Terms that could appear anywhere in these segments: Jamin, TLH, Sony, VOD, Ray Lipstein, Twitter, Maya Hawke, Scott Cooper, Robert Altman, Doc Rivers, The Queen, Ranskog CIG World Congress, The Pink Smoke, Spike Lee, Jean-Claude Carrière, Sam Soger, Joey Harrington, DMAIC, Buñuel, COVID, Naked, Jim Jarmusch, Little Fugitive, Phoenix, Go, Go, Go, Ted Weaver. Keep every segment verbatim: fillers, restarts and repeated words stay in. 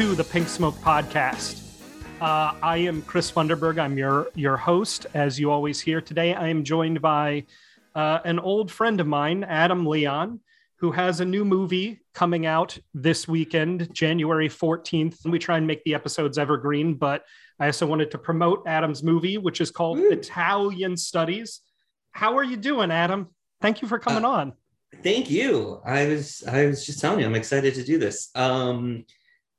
to the Pink Smoke Podcast. Uh, I am Chris Funderburg. I'm your your host, as you always hear. Today, I am joined by uh, an old friend of mine, Adam Leon, who has a new movie coming out this weekend, January fourteenth. We try and make the episodes evergreen, but I also wanted to promote Adam's movie, which is called Ooh. Italian Studies. How are you doing, Adam? Thank you for coming uh, on. Thank you. I was I was just telling you, I'm excited to do this. Um,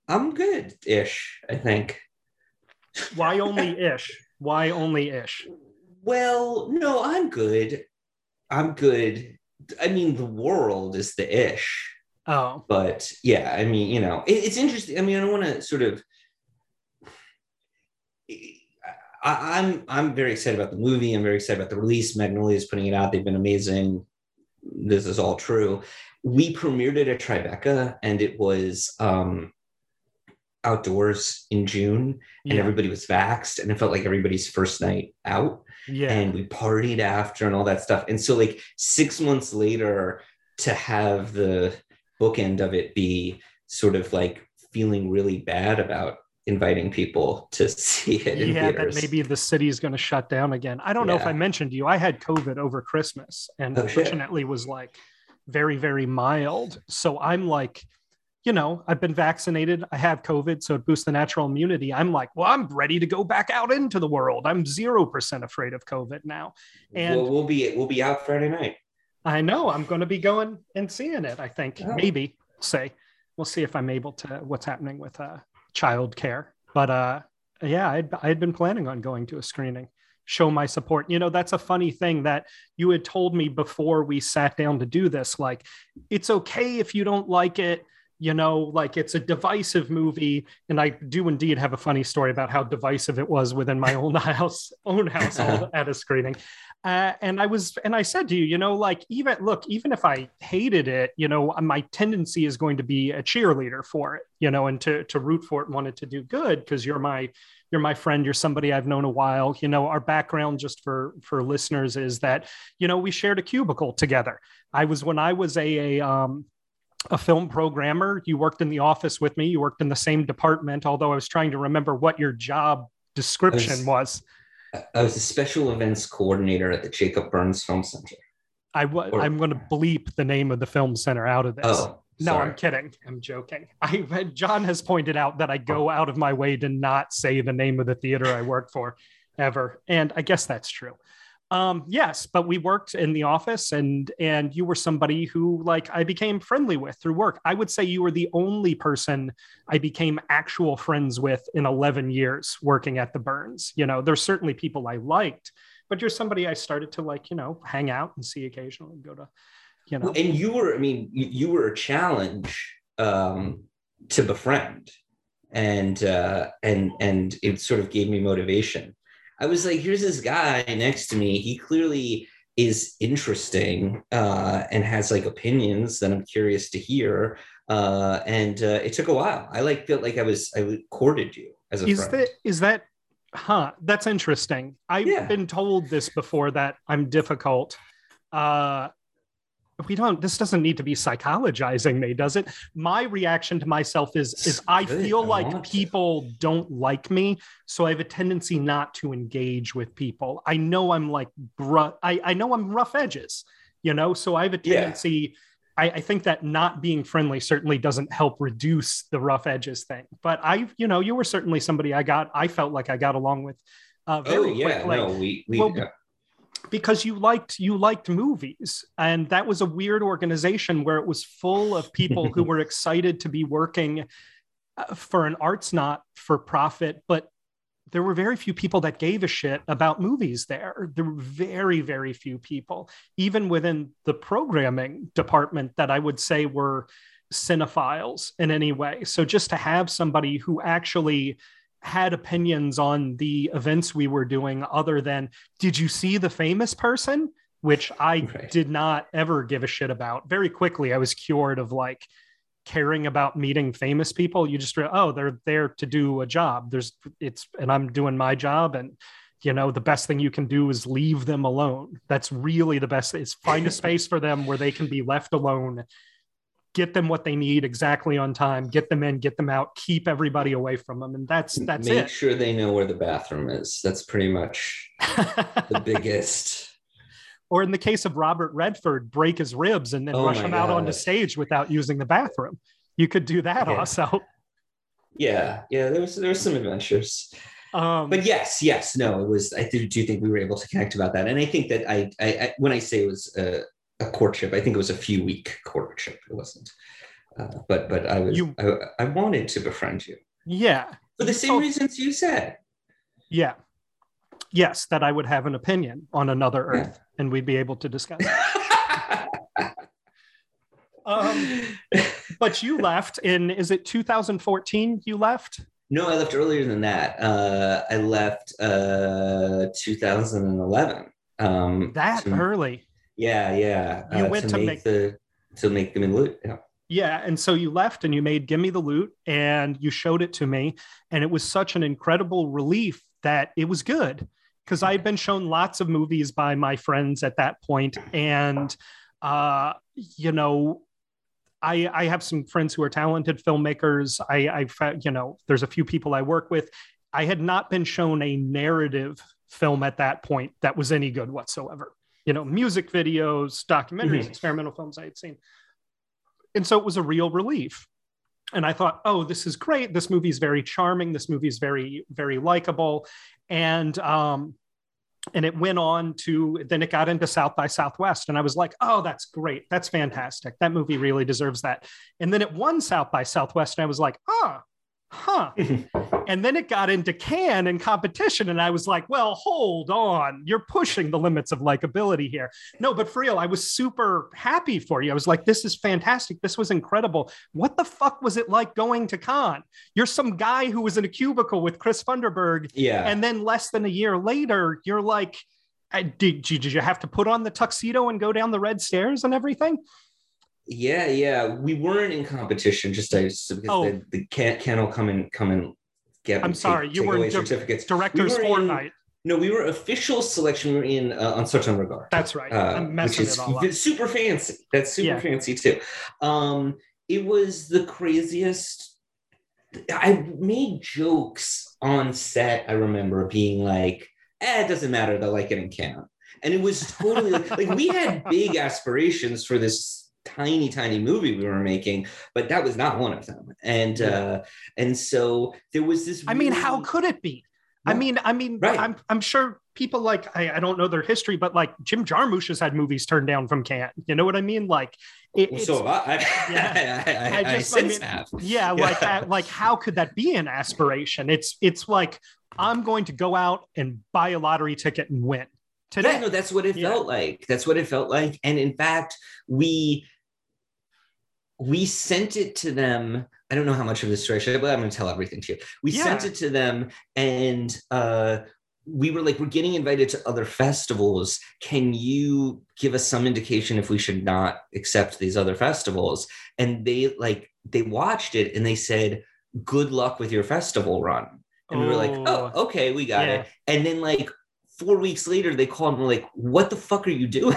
I'm good-ish, I think. Why only ish? Why only ish? Well, no, I'm good. I'm good. I mean, the world is the ish. Oh. But yeah, I mean, you know, it, it's interesting. I mean, I don't want to sort of... I, I'm I'm very excited about the movie. I'm very excited about the release. Magnolia is putting it out. They've been amazing. This is all true. We premiered it at Tribeca, and it was um, outdoors in June, and yeah. everybody was vaxxed, and it felt like everybody's first night out. Yeah. And we partied after and all that stuff. And so, like, six months later, to have the bookend of it be sort of like feeling really bad about inviting people to see it in yeah, theaters. That maybe the city is going to shut down again. I don't yeah. know if I mentioned to you, I had COVID over Christmas, and oh, fortunately shit. was like very, very mild. So I'm like, you know, I've been vaccinated. I have COVID, so it boosts the natural immunity. I'm like, well, I'm ready to go back out into the world. I'm zero percent afraid of COVID now. And we'll, we'll be we'll be out Friday night. I know. I'm going to be going and seeing it. I think oh. maybe say we'll see if I'm able to. What's happening with uh childcare, but uh yeah I'd, I'd been planning on going to a screening, show my support. You know, that's a funny thing that you had told me before we sat down to do this, like, it's okay if you don't like it, you know, like, it's a divisive movie. And I do indeed have a funny story about how divisive it was within my own house own household at a screening. Uh, and I was, and I said to you, you know, like, even look, even if I hated it, you know, my tendency is going to be a cheerleader for it, you know, and to, to root for it, want it to do good. 'Cause you're my, you're my friend. You're somebody I've known a while. You know, our background, just for, for listeners, is that, you know, we shared a cubicle together. I was, when I was a, a um, a film programmer, you worked in the office with me, you worked in the same department, although I was trying to remember what your job description was. I was a special events coordinator at the Jacob Burns Film Center. I w- or- I'm going to bleep the name of the film center out of this. Oh, no, sorry. I'm kidding. I'm joking. I John has pointed out that I go out of my way to not say the name of the theater I work for ever. And I guess that's true. Um, yes, but we worked in the office, and and you were somebody who, like, I became friendly with through work. I would say you were the only person I became actual friends with in eleven years working at the Burns. You know, there's certainly people I liked, but you're somebody I started to, like, you know, hang out and see occasionally, go to, you know. And you were, I mean, you were a challenge um, to befriend, and uh, and and it sort of gave me motivation. I was like, here's this guy next to me. He clearly is interesting uh, and has, like, opinions that I'm curious to hear. Uh, and uh, it took a while. I like felt like I was I courted you as a is friend. That, is that, huh? That's interesting. I've yeah. been told this before, that I'm difficult. Uh, we don't, this doesn't need to be psychologizing me, does it? My reaction to myself is, is I Good. feel I like people it. don't like me. So I have a tendency not to engage with people. I know I'm like, bruh, I, I know I'm rough edges, you know? So I have a tendency, yeah. I, I think that not being friendly certainly doesn't help reduce the rough edges thing. But I, you know, you were certainly somebody I got, I felt like I got along with uh, very oh, yeah, quickly. No, we, we, well, yeah. Because you liked you liked movies, and that was a weird organization where it was full of people who were excited to be working for an arts not for profit, but there were very few people that gave a shit about movies there. There were very, very few people, even within the programming department, that I would say were cinephiles in any way. So just to have somebody who actually had opinions on the events we were doing other than, did you see the famous person? Which I right. did not ever give a shit about. Very quickly, I was cured of, like, caring about meeting famous people. You just, oh, they're there to do a job. There's it's, and I'm doing my job. And, you know, the best thing you can do is leave them alone. That's really the best, is find a space for them where they can be left alone get them what they need exactly on time, get them in, get them out, keep everybody away from them. And that's, that's Make it. Make sure they know where the bathroom is. That's pretty much the biggest. Or in the case of Robert Redford, break his ribs and then oh rush him God. out onto stage without using the bathroom. You could do that yeah. also. Yeah. Yeah. There was, there was some adventures. Um, but yes, yes, no, it was, I do, do think we were able to connect about that. And I think that I, I, I when I say it was a, a courtship, I think it was a few week courtship. It wasn't, uh, but, but I was, you, I, I wanted to befriend you. Yeah. For the same oh, reasons you said. Yeah. Yes. That I would have an opinion on another Earth yeah. and we'd be able to discuss. um, but you left in, is it two thousand fourteen you left? No, I left earlier than that. Uh, I left uh, two thousand eleven. Um, that to, early? Yeah, yeah. You uh, went to, to make, make the to make Gimme the Loot. Yeah. Yeah, and so you left and you made Gimme the Loot, and you showed it to me, and it was such an incredible relief that it was good, because I had been shown lots of movies by my friends at that point, and uh, you know. I, I have some friends who are talented filmmakers. I, I, you know, there's a few people I work with. I had not been shown a narrative film at that point that was any good whatsoever. You know, music videos, documentaries, mm-hmm. experimental films I had seen. And so it was a real relief. And I thought, oh, this is great. This movie is very charming. This movie is very, very likable. And, um, and it went on to, then it got into South by Southwest. And I was like, oh, that's great. That's fantastic. That movie really deserves that. And then it won South by Southwest. And I was like, ah, huh. And then it got into Cannes and competition. And I was like, well, hold on. You're pushing the limits of likability here. No, but for real, I was super happy for you. I was like, this is fantastic. This was incredible. What the fuck was it like going to Cannes? You're some guy who was in a cubicle with Chris Funderburg. Yeah. And then less than a year later, you're like, did you, did you have to put on the tuxedo and go down the red stairs and everything? Yeah, yeah. We weren't in competition, just because oh. the, the can, can'll come and come and get. I'm take, sorry, you were in certificates. Directors we were Fortnite. In, no, we were official selection. We were in uh, on certain regard. That's right. Uh, I'm messing which is it all up. Super fancy. That's super yeah. fancy too. Um, it was the craziest. I made jokes on set. I remember being like, "Eh, it doesn't matter. They'll like it in Cannes." And it was totally like, like we had big aspirations for this tiny tiny movie we were making, but that was not one of them. And yeah. uh and so there was this I really... mean how could it be yeah. I mean I mean right. I'm I'm sure people like I, I don't know their history, but like Jim Jarmusch has had movies turned down from Cannes, you know what I mean? Like it, well, so I, yeah, I, I, I, I just I mean, yeah, yeah like I, like how could that be an aspiration? It's it's like I'm going to go out and buy a lottery ticket and win today. Yeah, no, that's what it yeah. felt like. That's what it felt like. And in fact, we we sent it to them. I don't know how much of this story should I, but I'm going to tell everything to you. We yeah. sent it to them, and uh, we were like, we're getting invited to other festivals. Can you give us some indication if we should not accept these other festivals? And they like they watched it and they said, good luck with your festival run. And oh. we were like, oh, okay, we got yeah. it. And then like Four weeks later, they called and were like, what the fuck are you doing?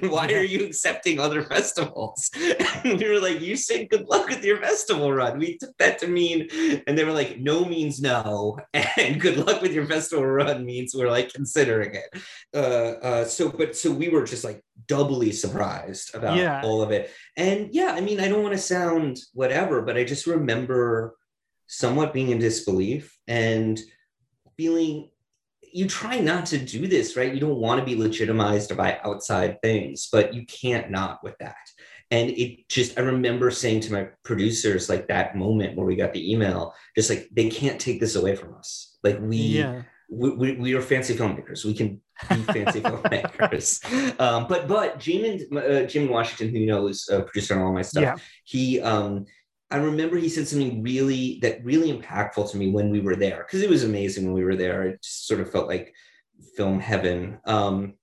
Why are you accepting other festivals? And we were like, you said good luck with your festival run. We took that to mean, and they were like, no means no. And good luck with your festival run means we're like considering it. Uh, uh, so, but so we were just like doubly surprised about yeah. all of it. And yeah, I mean, I don't want to sound whatever, but I just remember somewhat being in disbelief and feeling... You try not to do this, right? You don't want to be legitimized by outside things, but you can't not with that. And it just, I remember saying to my producers, like that moment where we got the email, just like, they can't take this away from us. Like we, yeah. we, we, we are fancy filmmakers. We can be fancy filmmakers. Um, but, but Jamin, uh, Jim Washington, who you know is a producer on all my stuff, yeah. he, um, I remember he said something really, that really impactful to me when we were there, because it was amazing when we were there. It just sort of felt like film heaven. Um,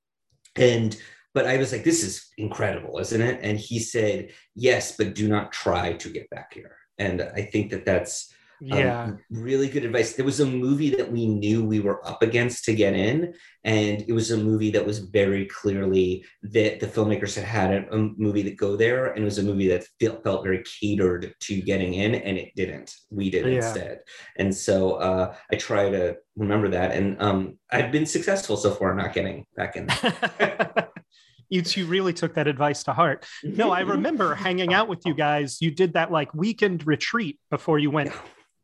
and, but I was like, this is incredible, isn't it? And he said, yes, but do not try to get back here. And I think that that's Yeah. Um, really good advice. There was a movie that we knew we were up against to get in, and it was a movie that was very clearly that the filmmakers had had a, a movie that go there, and it was a movie that felt, felt very catered to getting in, and it didn't. We did yeah. instead. And so uh, I try to remember that, and um, I've been successful so far not getting back in. You two really took that advice to heart. No, I remember hanging out with you guys. You did that like weekend retreat before you went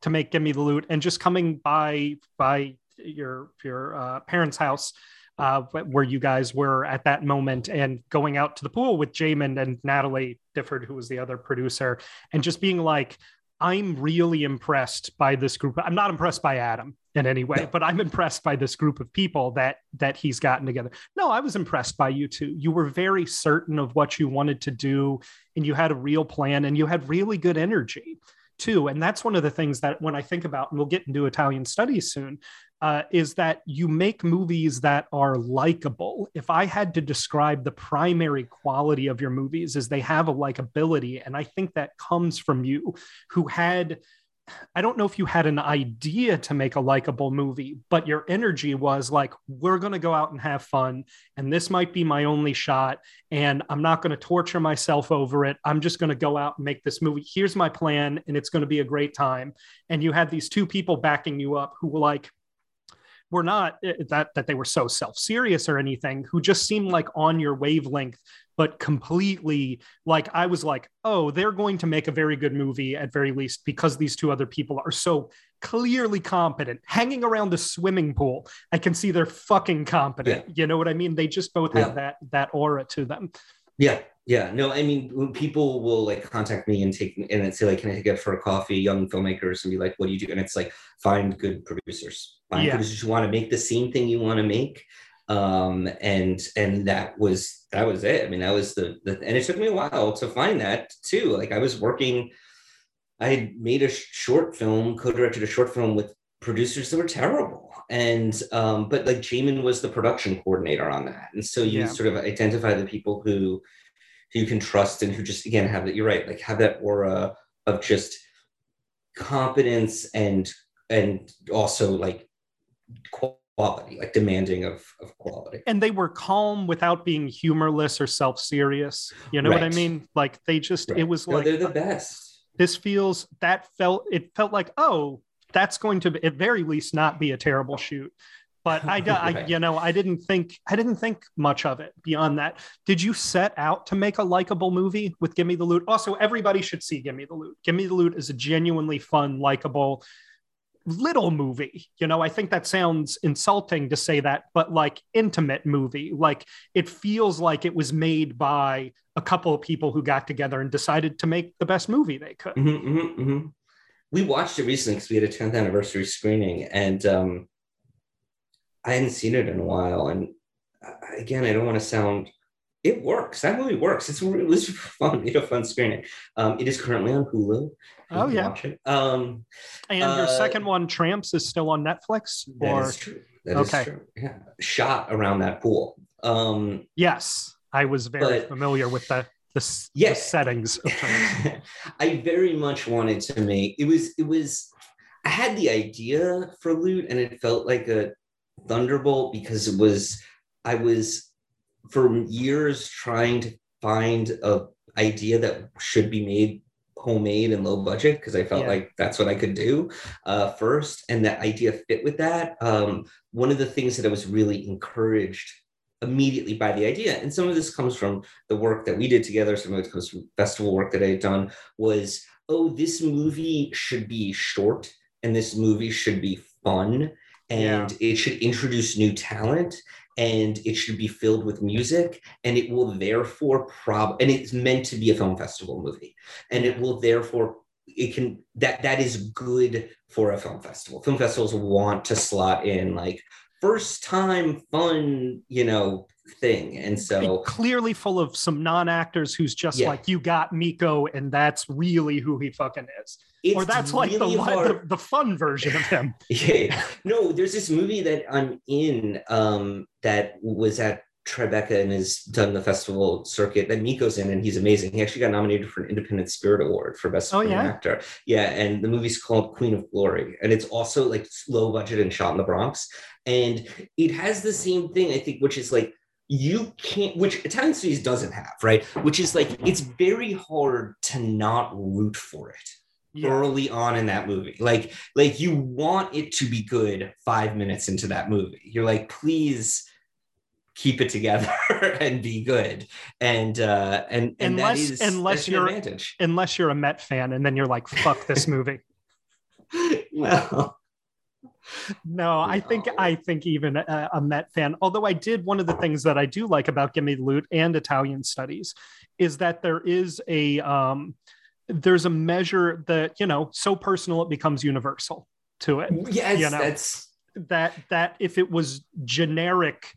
to make Gimme the Loot, and just coming by by your your uh, parents' house uh, where you guys were at that moment, and going out to the pool with Jamin and Natalie Difford, who was the other producer, and just being like, I'm really impressed by this group. I'm not impressed by Adam in any way, but I'm impressed by this group of people that that he's gotten together. No, I was impressed by you two. You were very certain of what you wanted to do, and you had a real plan, and you had really good energy too. And that's one of the things that when I think about, and we'll get into Italian Studies soon, uh, is that you make movies that are likable. If I had to describe the primary quality of your movies, is they have a likability. And I think that comes from you, who had, I don't know if you had an idea to make a likable movie, but your energy was like, we're going to go out and have fun. And this might be my only shot. And I'm not going to torture myself over it. I'm just going to go out and make this movie. Here's my plan. And it's going to be a great time. And you had these two people backing you up who were like, were not that, that they were so self-serious or anything, who just seemed like on your wavelength, but completely like, I was like, oh, they're going to make a very good movie at very least, because these two other people are so clearly competent. Hanging around the swimming pool, I can see they're fucking competent. Yeah. You know what I mean? They just both yeah. have that, that aura to them. Yeah. Yeah, no, I mean, when people will like contact me and take and say like, can I take it for a coffee, young filmmakers, and be like, what do you do? And it's like, find good producers. Find yeah. producers who want to make the same thing you want to make. Um, and and that was that was it. I mean, that was the, the and it took me a while to find that too. Like I was working, I had made a short film, co-directed a short film with producers that were terrible. And um, but like Jamin was the production coordinator on that. And so you yeah. sort of identify the people who who you can trust and who just, again, have that, you're right, like have that aura of just competence and and also like quality, like demanding of, of quality. And they were calm without being humorless or self-serious. You know right. what I mean? Like they just, right. it was no, like- they're the best. This feels, that felt, it felt like, oh, that's going to, at very least, not be a terrible shoot. But I, I, you know, I didn't think I didn't think much of it beyond that. Did you set out to make a likable movie with Gimme the Loot? Also, everybody should see Gimme the Loot. Gimme the Loot is a genuinely fun, likable little movie. You know, I think that sounds insulting to say that, but like intimate movie, like it feels like it was made by a couple of people who got together and decided to make the best movie they could. Mm-hmm, mm-hmm, mm-hmm. We watched it recently because we had a tenth anniversary screening, and um I hadn't seen it in a while, and again, I don't want to sound. It works. That movie works. It's really it's fun. It's a fun screening. Um, it is currently on Hulu. Oh yeah. Watch it. Um, and uh, your second one, Tramps, is still on Netflix. That or... is true. That okay. is true. Yeah. Shot around that pool. Um, yes, I was very but, familiar with the the, yes. the settings of Tramps. I very much wanted to make it was it was. I had the idea for Loot, and it felt like a Thunderbolt, because it was I was for years trying to find a idea that should be made homemade and low budget, because I felt yeah. like that's what I could do uh first, and that idea fit with that. Um one of the things that I was really encouraged immediately by the idea, and some of this comes from the work that we did together, some of it comes from festival work that I had done, was oh this movie should be short, and this movie should be fun. And yeah. it should introduce new talent, and it should be filled with music, and it will therefore prob and it's meant to be a film festival movie, and it will therefore it can that that is good for a film festival. Film festivals want to slot in like first time fun, you know, thing. And so it's clearly full of some non-actors who's just yeah. like, you got Miko, and that's really who he fucking is. It's or that's really like the, the the fun version of him. Yeah. No, there's this movie that I'm in um, that was at Tribeca and has done the festival circuit. Then Miko's in, and he's amazing. He actually got nominated for an Independent Spirit Award for Best Supporting oh, yeah? Actor. Yeah, and the movie's called Queen of Glory. And it's also like low budget and shot in the Bronx. And it has the same thing, I think, which is like, you can't, which Italian Studies doesn't have, right? Which is like, it's very hard to not root for it. Yeah. Early on in that movie, like like you want it to be good five minutes into that movie. You're like, please keep it together and be good. And uh and, and unless, that is unless you're an advantage. Unless you're a Met fan, and then you're like, fuck this movie. Well, no, I think no. I think even a, a Met fan, although I did, one of the things that I do like about Gimme the Loot and Italian Studies is that there is a um there's a measure that, you know, so personal it becomes universal to it. Yes, you know? that's that that if it was generic,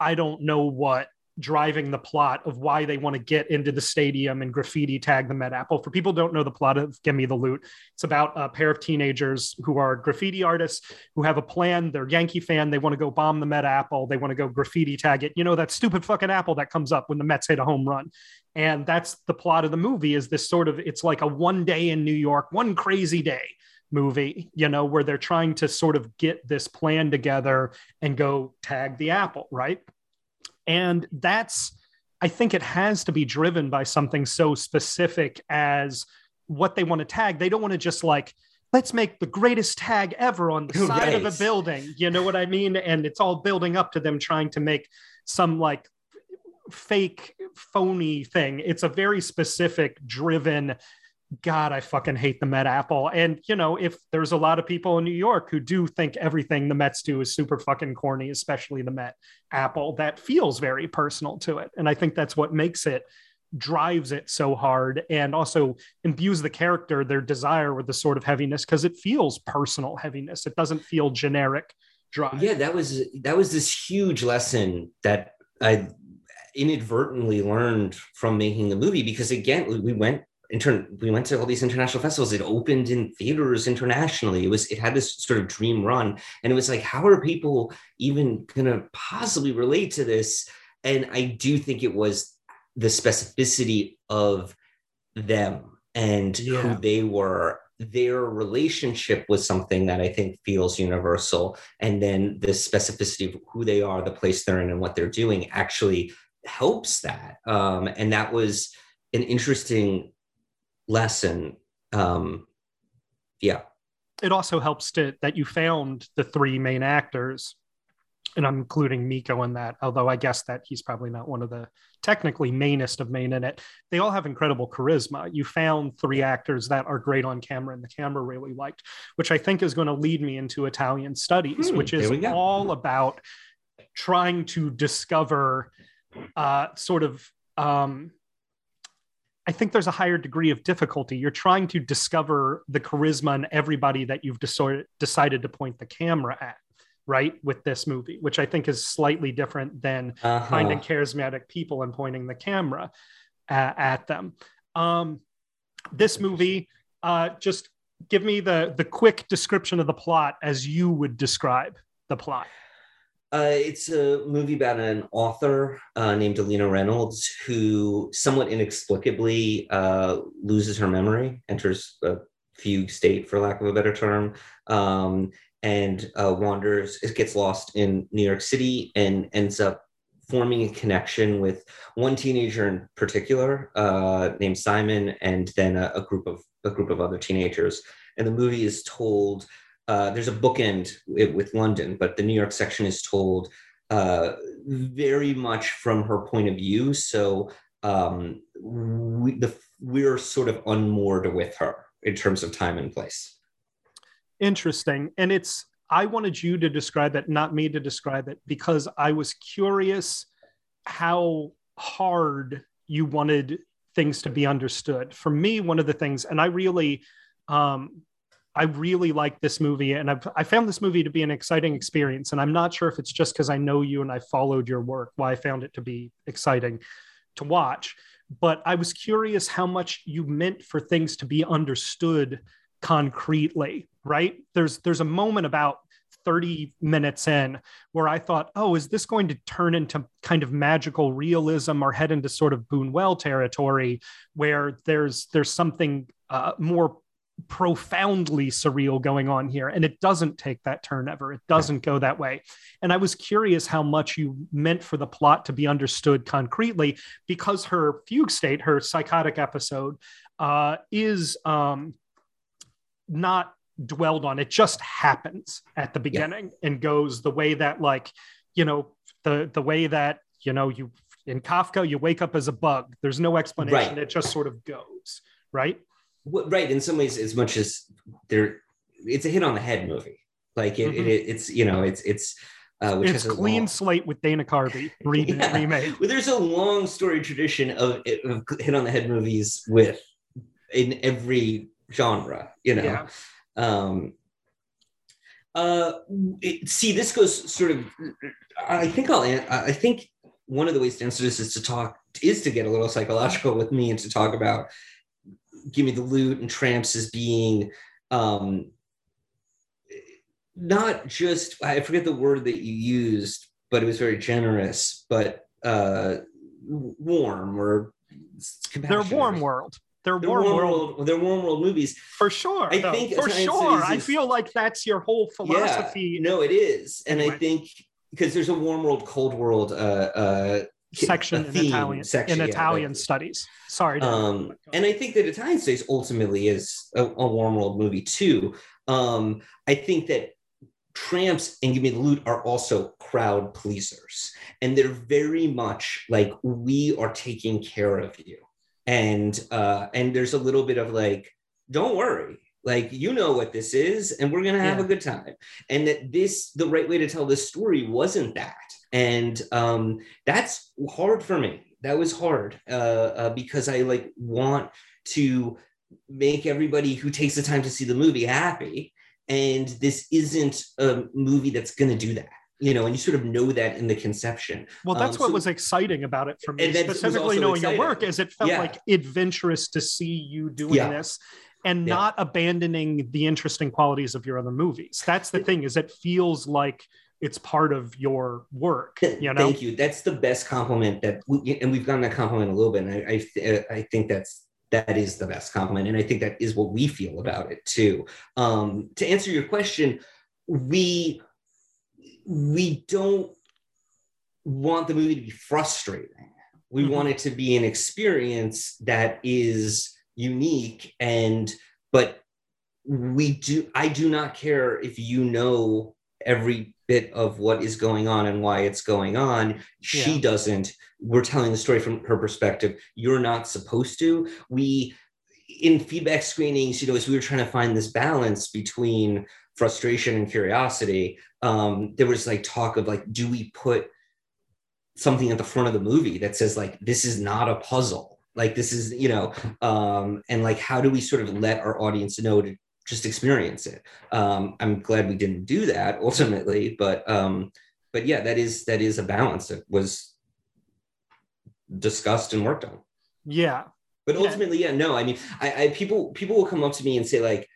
I don't know what driving the plot of why they want to get into the stadium and graffiti tag the Met Apple. For people who don't know the plot of Gimme the Loot, it's about a pair of teenagers who are graffiti artists who have a plan. They're Yankee fan. They want to go bomb the Met Apple. They want to go graffiti tag it. You know, that stupid fucking apple that comes up when the Mets hit a home run. And that's the plot of the movie, is this sort of, it's like a one day in New York, one crazy day movie, you know, where they're trying to sort of get this plan together and go tag the apple, right? And that's, I think it has to be driven by something so specific as what they want to tag. They don't want to just like, let's make the greatest tag ever on the side of a building. You know what I mean? And it's all building up to them trying to make some like fake, phony thing. It's a very specific, driven, God, I fucking hate the Met Apple. And, you know, if there's a lot of people in New York who do think everything the Mets do is super fucking corny, especially the Met Apple, that feels very personal to it. And I think that's what makes it, drives it so hard, and also imbues the character, their desire, with the sort of heaviness, because it feels personal heaviness. It doesn't feel generic drive. Yeah, that was, that was this huge lesson that I inadvertently learned from making the movie, because again, we went Intern, we went to all these international festivals. It opened in theaters internationally. It was, it had this sort of dream run, and it was like, how are people even going to possibly relate to this? And I do think it was the specificity of them and yeah. who they were. Their relationship was something that I think feels universal. And then the specificity of who they are, the place they're in, and what they're doing actually helps that. Um, and that was an interesting lesson. Um yeah it also helps to that you found the three main actors, and I'm including Miko in that, although I guess that he's probably not one of the technically mainest of main in it. They all have incredible charisma. You found three actors that are great on camera, and the camera really liked, which I think is going to lead me into Italian Studies, hmm, which is all about trying to discover uh sort of um I think there's a higher degree of difficulty. You're trying to discover the charisma in everybody that you've deso- decided to point the camera at, right? With this movie, which I think is slightly different than uh-huh. finding charismatic people and pointing the camera uh, at them. Um, this movie, uh, just give me the, the quick description of the plot as you would describe the plot. Uh, it's a movie about an author uh, named Alina Reynolds, who somewhat inexplicably uh, loses her memory, enters a fugue state, for lack of a better term, um, and uh, wanders, gets lost in New York City, and ends up forming a connection with one teenager in particular uh, named Simon, and then a, a group of a group of other teenagers. And the movie is told. Uh, there's a bookend with London, but the New York section is told uh, very much from her point of view. So um, we, the, we're sort of unmoored with her in terms of time and place. Interesting. And it's, I wanted you to describe it, not me to describe it, because I was curious how hard you wanted things to be understood. For me, one of the things, and I really... Um, I really like this movie, and I've, I found this movie to be an exciting experience. And I'm not sure if it's just because I know you and I followed your work, why I found it to be exciting to watch. But I was curious how much you meant for things to be understood concretely, right? There's, there's a moment about thirty minutes in where I thought, oh, is this going to turn into kind of magical realism or head into sort of Buñuel territory where there's there's something uh, more profoundly surreal going on here? And it doesn't take that turn ever. It doesn't go that way. And I was curious how much you meant for the plot to be understood concretely, because her fugue state, her psychotic episode, uh, is um, not dwelled on. It just happens at the beginning yeah. and goes the way that, like, you know, the the way that, you know, you in Kafka, you wake up as a bug. There's no explanation. Right. It just sort of goes, right? Right. In some ways, as much as there, it's a hit on the head movie. Like it, mm-hmm. it it's, you know, it's, it's, uh, which it's has clean long... slate with Dana Carvey re- yeah. remade. Well, there's a long story tradition of, of hit on the head movies with in every genre, you know? Yeah. Um, uh, it, see, this goes sort of, I think I'll, I think one of the ways to answer this is to talk, is to get a little psychological with me and to talk about Gimme the Loot and Tramps as being um, not just, I forget the word that you used, but it was very generous, but uh, warm or compassionate. They're warm world. They're, they're warm, warm world. world. They're warm world movies. For sure. I though. think for sure. Is, I feel like that's your whole philosophy. Yeah, no, it is. And right. I think because there's a warm world, cold world uh, uh, section in Italian section, in yeah, Italian right. studies. Sorry. To um, and I think that Italian Studies ultimately is a, a warm world movie too. Um, I think that Tramps and Gimme the Loot are also crowd pleasers, and they're very much like, we are taking care of you. And uh, and there's a little bit of like, don't worry, like, you know what this is, and we're gonna have yeah. a good time. And that this, the right way to tell this story wasn't that. And um, that's hard for me. That was hard uh, uh, because I like want to make everybody who takes the time to see the movie happy. And this isn't a movie that's going to do that, you know, and you sort of know that in the conception. Well, that's um, what so, was exciting about it for me, specifically knowing exciting. your work, is it felt yeah. like adventurous to see you doing yeah. this. And yeah. not abandoning the interesting qualities of your other movies. That's the thing, is it feels like it's part of your work, you know? Thank you. That's the best compliment that, we, and we've gotten that compliment a little bit. And I, I, I think that's, that is the best compliment. And I think that is what we feel about it too. Um, to answer your question, we, we don't want the movie to be frustrating. We mm-hmm. want it to be an experience that is unique, and but we do I do not care if you know every bit of what is going on and why it's going on. She yeah. doesn't. We're telling the story from her perspective. You're not supposed to. We in feedback screenings, you know, as we were trying to find this balance between frustration and curiosity, um, there was like talk of like, do we put something at the front of the movie that says like, this is not a puzzle? Like this is, you know, um, and like, how do we sort of let our audience know to just experience it? Um, I'm glad we didn't do that ultimately, but um, but yeah, that is that is a balance that was discussed and worked on. Yeah. But ultimately, yeah, yeah no, I mean, I, I people people will come up to me and say like,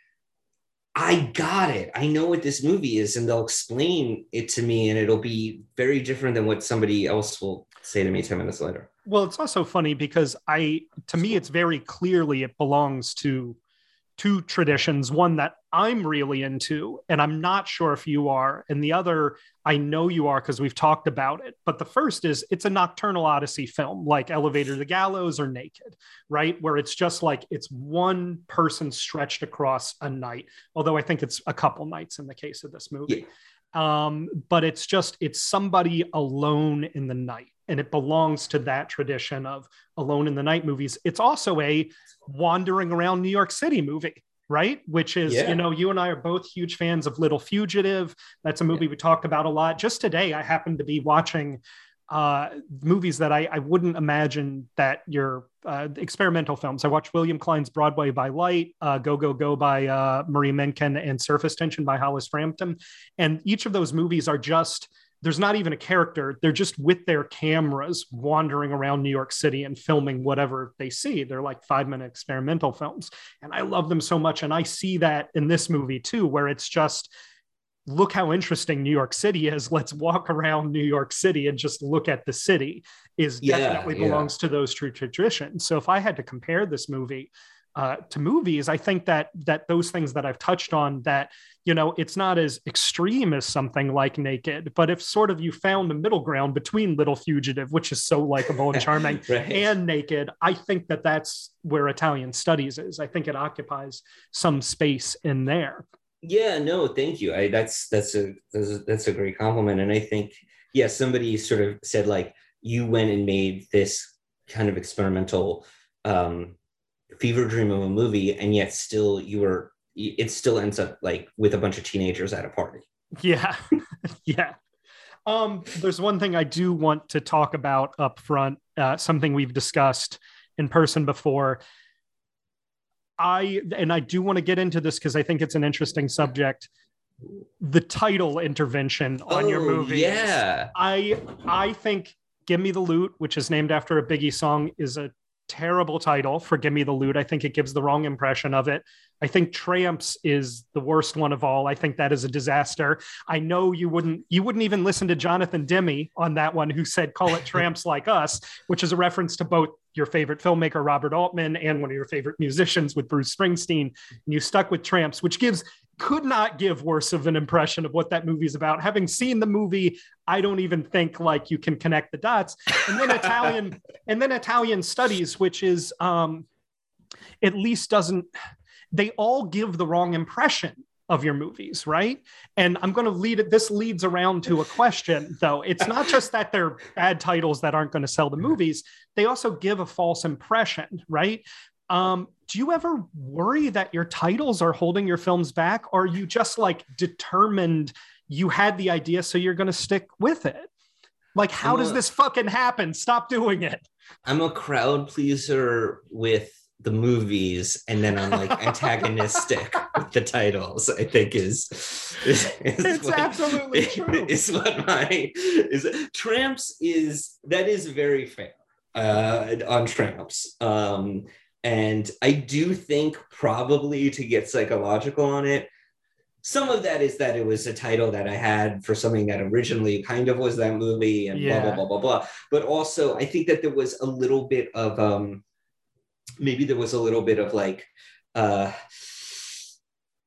I got it. I know what this movie is, and they'll explain it to me, and it'll be very different than what somebody else will say to me ten minutes later. Well, it's also funny because I, to me, it's very clearly it belongs to two traditions, one that I'm really into, and I'm not sure if you are, and the other, I know you are because we've talked about it. But the first is it's a nocturnal odyssey film like Elevator to the Gallows or Naked, right? Where it's just like it's one person stretched across a night, although I think it's a couple nights in the case of this movie. Yeah. Um, but it's just, it's somebody alone in the night. And it belongs to that tradition of Alone in the Night movies. It's also a wandering around New York City movie, right? Which is, yeah. you know, you and I are both huge fans of Little Fugitive. That's a movie yeah. we talk about a lot. Just today, I happened to be watching uh, movies that I, I wouldn't imagine that your uh, experimental films. I watched William Kline's Broadway by Light, uh, Go, Go, Go by uh, Maria Menken, and Surface Tension by Hollis Frampton. And each of those movies are just... There's not even a character. They're just with their cameras wandering around New York City and filming whatever they see. They're like five minute experimental films. And I love them so much. And I see that in this movie too, where it's just, look how interesting New York City is. Let's walk around New York City and just look at the city is yeah, definitely belongs yeah. to those true traditions. So if I had to compare this movie uh, to movies, I think that, that those things that I've touched on, that, you know, it's not as extreme as something like Naked, but if sort of you found a middle ground between Little Fugitive, which is so likable and charming, right. and Naked, I think that that's where Italian Studies is. I think it occupies some space in there. Yeah, no, thank you. I, that's that's a, that's a that's a great compliment, and I think yeah, somebody sort of said like you went and made this kind of experimental um, fever dream of a movie, and yet still you were it still ends up like with a bunch of teenagers at a party. Yeah, yeah. Um, there's one thing I do want to talk about up front, uh, something we've discussed in person before. I, and I do want to get into this because I think it's an interesting subject. The title intervention on oh, your movie. Yeah. I, I think Gimme the Loot, which is named after a Biggie song, is a terrible title for Gimme the Loot. I think it gives the wrong impression of it. I think Tramps is the worst one of all. I think that is a disaster. I know you wouldn't, you wouldn't even listen to Jonathan Demme on that one, who said, call it Tramps Like Us, which is a reference to both your favorite filmmaker, Robert Altman, and one of your favorite musicians with Bruce Springsteen, and you stuck with Tramps, which gives, could not give worse of an impression of what that movie is about. Having seen the movie, I don't even think like you can connect the dots. And then Italian, and then Italian Studies, which is um, at least doesn't, they all give the wrong impression of your movies, right? And I'm going to lead it. This leads around to a question, though. It's not just that they're bad titles that aren't going to sell the movies. They also give a false impression, right? Um, do you ever worry that your titles are holding your films back? Or are you just like determined you had the idea, so you're going to stick with it? Like, how I'm does a, this fucking happen? Stop doing it. I'm a crowd pleaser with the movies, and then I'm like antagonistic with the titles. I think is, is, is it's what, absolutely is, true. Is what my is. Tramps is that is very fair uh, on Tramps, um, and I do think probably to get psychological on it. Some of that is that it was a title that I had for something that originally kind of was that movie, and yeah. blah blah blah blah blah. But also, I think that there was a little bit of. Um, Maybe there was a little bit of like uh,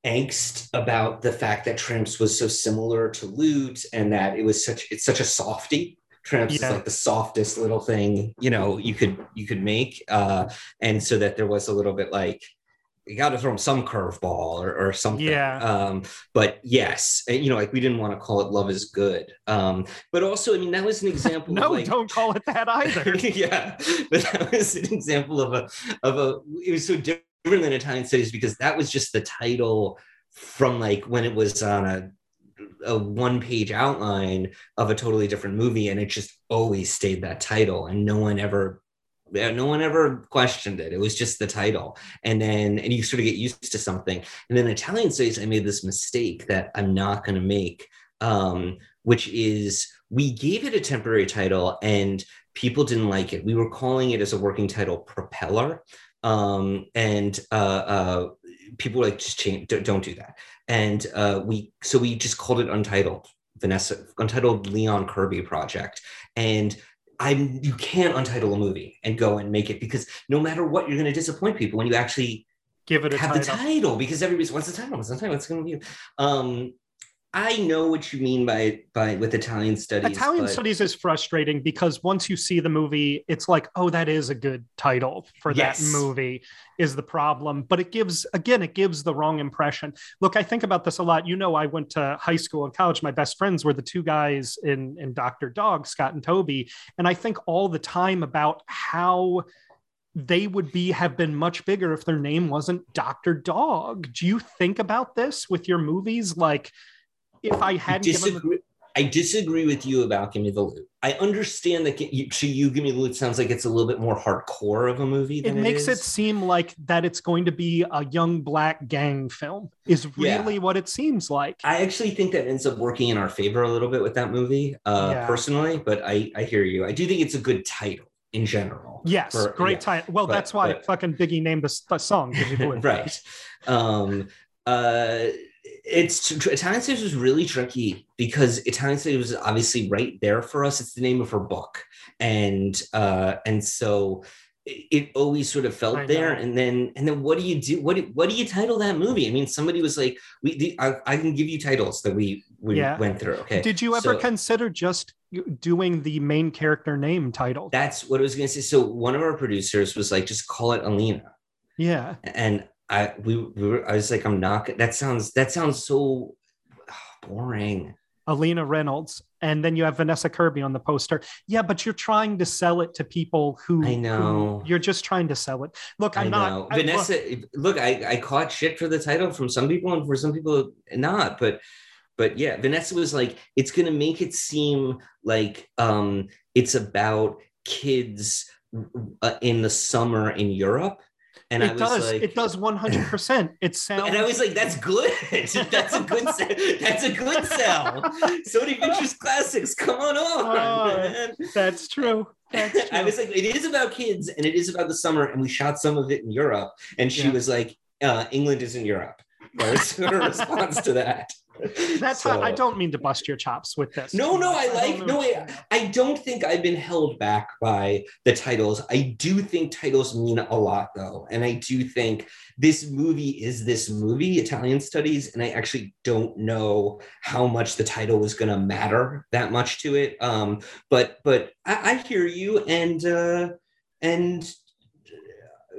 angst about the fact that Tramps was so similar to Loot, and that it was such it's such a softie. Tramps yeah. is like the softest little thing you know you could you could make, uh, and so that there was a little bit like you got to throw him some curveball or, or something. Yeah. Um, but yes, you know, like we didn't want to call it Love Is Good. Um, but also, I mean, that was an example. no, of like, don't call it that either. yeah. But that was an example of a, of a, it was so different than Italian Studies because that was just the title from like when it was on a, a one page outline of a totally different movie. And it just always stayed that title, and no one ever no one ever questioned it. It was just the title. And then, and you sort of get used to something. And then Italian Studies, I made this mistake that I'm not going to make, um, which is we gave it a temporary title and people didn't like it. We were calling it as a working title Propeller. Um, and uh, uh, people were like, just change, don't, don't do that. And uh, we, so we just called it Untitled, Vanessa, Untitled Leon Kirby Project. And I'm, you can't untitle a movie and go and make it, because no matter what, you're going to disappoint people when you actually give it a have title. the title, because everybody's wants the title, wants the title, what's going to be. Um, I know what you mean by by with Italian Studies. Italian but... Studies is frustrating because once you see the movie, it's like, oh, that is a good title for yes. that movie is the problem. But it gives, again, it gives the wrong impression. Look, I think about this a lot. You know, I went to high school and college. My best friends were the two guys in, in Doctor Dog, Scott and Toby. And I think all the time about how they would be have been much bigger if their name wasn't Doctor Dog. Do you think about this with your movies? Like, if I hadn't disagree, given... I disagree with you about Gimme the Loot. I understand that you, to you, Gimme the Loot sounds like it's a little bit more hardcore of a movie than it, it makes is. It seem like that it's going to be a young black gang film is really yeah. what it seems like. I actually think that ends up working in our favor a little bit with that movie, uh, yeah. personally, but I, I hear you. I do think it's a good title in general. Yes, for, great yeah, title. Well, but, that's why but, fucking Biggie named the, the song. You believe right. Um, uh, it's Italian Studies was really tricky because Italian Studies was obviously right there for us. It's the name of her book. And uh, and so it always sort of felt there. And then and then what do you do? What do, what do you title that movie? I mean, somebody was like, "We, the, I, I can give you titles that we, we yeah. went through. Okay. Did you ever so, consider just doing the main character name title? That's what I was going to say. So one of our producers was like, just call it Alina. Yeah. And I we, we were, I was like, I'm not. That sounds that sounds so boring. Alina Reynolds, and then you have Vanessa Kirby on the poster. Yeah, but you're trying to sell it to people who I know. Who, you're just trying to sell it. Look, I'm I know. not I, Vanessa. Look, look I, I caught shit for the title from some people, and for some people not. But but yeah, Vanessa was like, it's gonna make it seem like um, it's about kids uh, in the summer in Europe. And it I does. Was like, it does one hundred percent. It sounds. And I was like, "That's good. That's a good. se- that's a good sell." Sony Pictures Classics. Come on, on. Oh, man. That's true. That's true. I was like, "It is about kids, and it is about the summer." And we shot some of it in Europe. And she yeah. was like, uh, "England is in Europe." That's her response to that. That's so, how I don't mean to bust your chops with this. No, no, I like, I no, I, I don't think I've been held back by the titles. I do think titles mean a lot, though. And I do think this movie is this movie, Italian Studies. And I actually don't know how much the title was going to matter that much to it. Um, but but I, I hear you. And, uh, and,